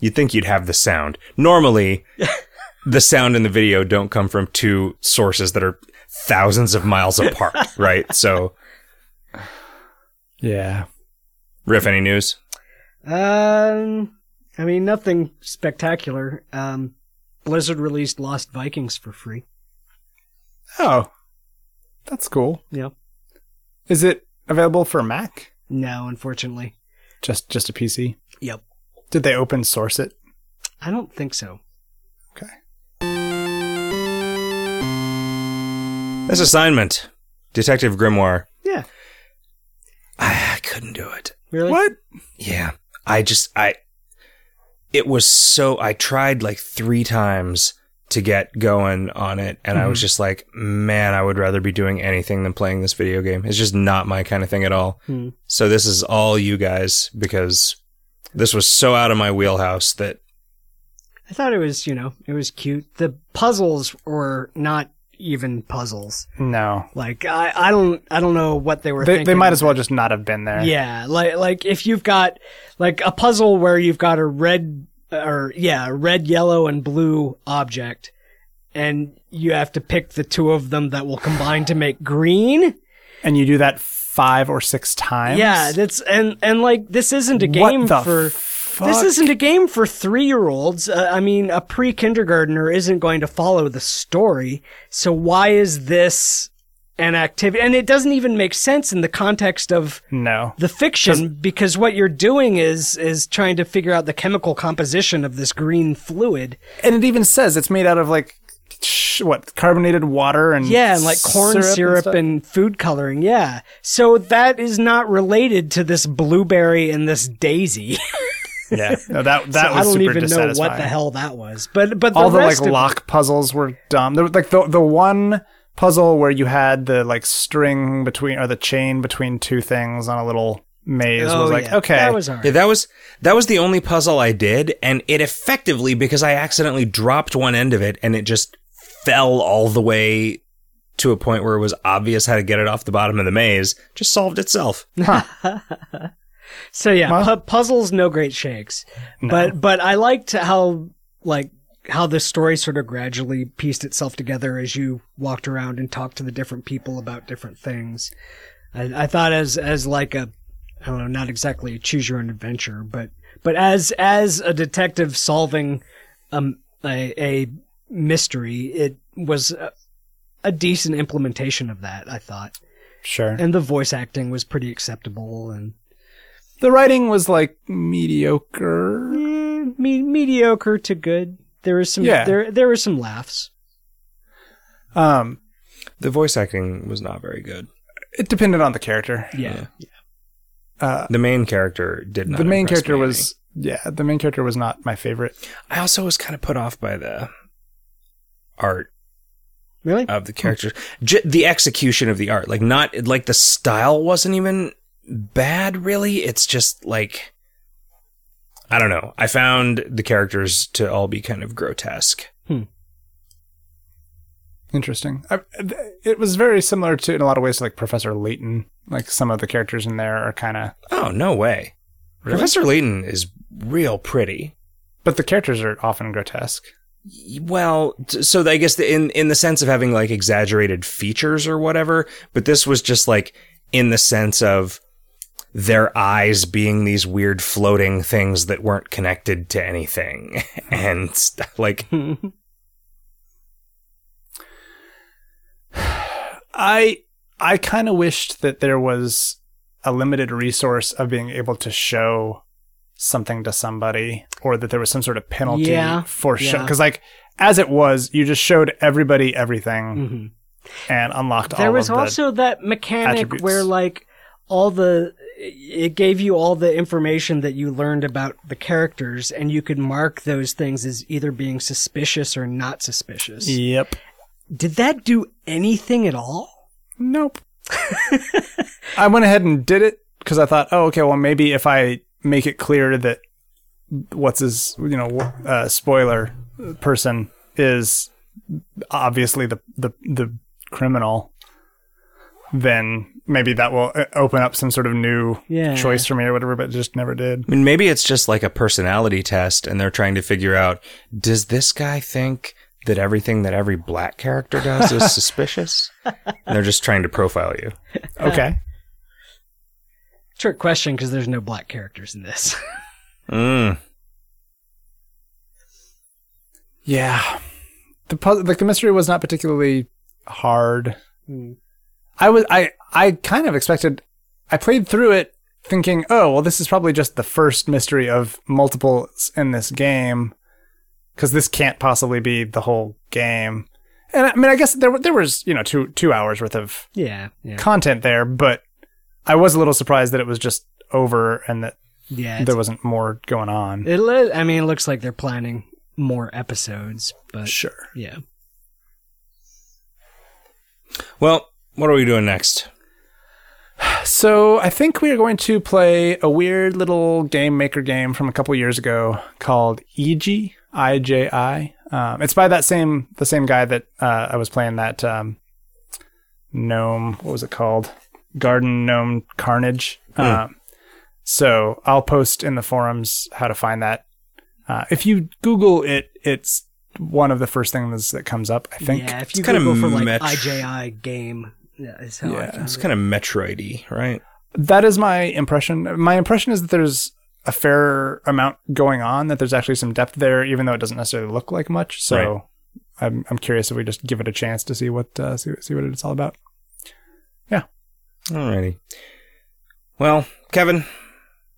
You'd think you'd have the sound. Normally, the sound and the video don't come from two sources that are thousands of miles apart, right? So, yeah. Riff, any news? I mean, nothing spectacular. Blizzard released Lost Vikings for free. Oh, that's cool. Yeah. Is it available for Mac? No, unfortunately. Just a PC? Yep. Did they open source it? I don't think so. Okay. This assignment, Detective Grimoire. Yeah. I couldn't do it. Really? What? Yeah. I tried like 3 times to get going on it, and I was just like, man, I would rather be doing anything than playing this video game. It's just not my kind of thing at all. Mm. So this is all you guys, because this was so out of my wheelhouse that... I thought it was, it was cute. The puzzles were not even puzzles. No. Like, I don't know what they were thinking. They might as well just not have been there. Yeah, like if you've got, like, a puzzle where you've got a red, yellow, and blue object, and you have to pick the two of them that will combine to make green. And you do that 5 or 6 times? Yeah, that's and this isn't a game for... Fuck. This isn't a game for 3-year-olds. I mean, a pre-kindergartner isn't going to follow the story. So why is this an activity? And it doesn't even make sense in the context of the fiction, because what you're doing is trying to figure out the chemical composition of this green fluid. And it even says it's made out of like, carbonated water and... Yeah, and like corn syrup and food coloring. Yeah. So that is not related to this blueberry and this daisy. Yeah, no, that was super dissatisfying. I don't even know what the hell that was. But all the like lock puzzles were dumb. There was like the one puzzle where you had the like string between or the chain between two things on a little maze was like, yeah. Okay. That was all right. Yeah, that was the only puzzle I did, and it effectively, because I accidentally dropped one end of it and it just fell all the way to a point where it was obvious how to get it off the bottom of the maze, just solved itself. Huh. So yeah, puzzles, no great shakes, no. But I liked how the story sort of gradually pieced itself together as you walked around and talked to the different people about different things. I thought as like a, I don't know, not exactly a choose your own adventure, but as a detective solving a mystery, it was a decent implementation of that, I thought. Sure. And the voice acting was pretty acceptable and. The writing was like mediocre. Mediocre to good. There was some there were some laughs. The voice acting was not very good. It depended on the character. Yeah. The main character did not. The main character the main character was not my favorite. I also was kind of put off by the art. Really? Of the characters. The execution of the art. Like not like the style wasn't even bad, really. It's just like, I don't know. I found the characters to all be kind of grotesque. Interesting. It was very similar to, in a lot of ways, to like Professor Layton. Like some of the characters in there are kind of... Oh, no way. Really? Professor Layton is real pretty. But the characters are often grotesque. Well, so I guess in the sense of having like exaggerated features or whatever, but this was just like in the sense of their eyes being these weird floating things that weren't connected to anything and stuff like... I kind of wished that there was a limited resource of being able to show something to somebody, or that there was some sort of penalty for show. Because like, as it was, you just showed everybody everything and unlocked all of the... There was also that mechanic attributes where like it gave you all the information that you learned about the characters, and you could mark those things as either being suspicious or not suspicious. Yep. Did that do anything at all? Nope. I went ahead and did it because I thought, oh, okay, well, maybe if I make it clear that what's his, spoiler person is obviously the criminal, then maybe that will open up some sort of new choice for me or whatever, but it just never did. I mean, maybe it's just like a personality test and they're trying to figure out, does this guy think that everything that every black character does is suspicious? And they're just trying to profile you. Okay. Trick question, because there's no black characters in this. Yeah. The puzzle, like the mystery was not particularly hard. I kind of expected, I played through it thinking, oh, well, this is probably just the first mystery of multiples in this game, because this can't possibly be the whole game. And I mean, I guess there was, you know, two hours worth of content there, but I was a little surprised that it was just over and that there wasn't more going on. It looks like they're planning more episodes, but sure. Yeah. Well, what are we doing next? So I think we are going to play a weird little game maker game from a couple years ago called I-J-I. It's by the same guy that I was playing that gnome. What was it called? Garden Gnome Carnage. So I'll post in the forums how to find that. If you Google it, it's one of the first things that comes up, I think. Yeah, if you Google for like I-J-I game, is how I found it. It's kind of Metroid-y, right? That is my impression. My impression is that there's a fair amount going on, that there's actually some depth there, even though it doesn't necessarily look like much. So right. I'm curious if we just give it a chance to see what see what it's all about. Yeah. Alrighty. Well, Kevin,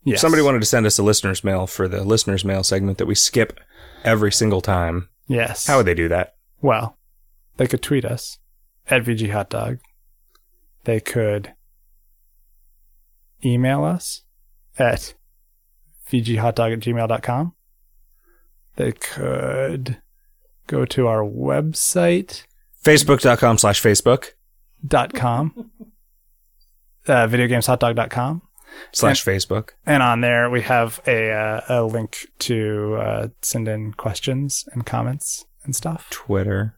yes. Somebody wanted to send us a listener's mail for the listener's mail segment that we skip every single time. Yes. How would they do that? Well, they could tweet us at VGHotDog. They could email us at VGHotDog@gmail.com. They could go to our website. Facebook.com/Facebook. VideoGamesHotDog.com. /Facebook. And on there, we have a link to send in questions and comments and stuff. Twitter.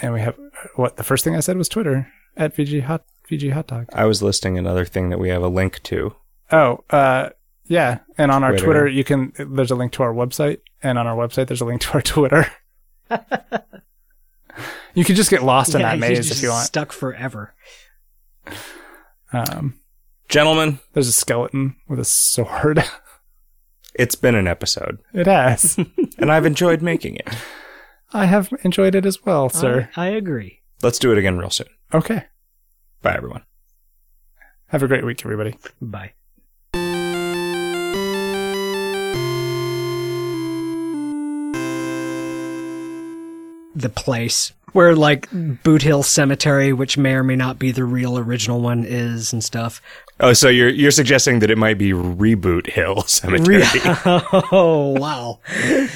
And we have, the first thing I said was Twitter, at VGHotDog. I was listing another thing that we have a link to. Oh, yeah. And on our Twitter, there's a link to our website. And on our website, there's a link to our Twitter. You could just get lost in that maze if you want. Stuck forever. Gentlemen, there's a skeleton with a sword. It's been an episode. It has. And I've enjoyed making it. I have enjoyed it as well, sir. I agree. Let's do it again real soon. Okay. Bye, everyone. Have a great week, everybody. Bye. The place where, like, Boot Hill Cemetery, which may or may not be the real original one, is and stuff. Oh, so you're suggesting that it might be Reboot Hill Cemetery. Oh, wow.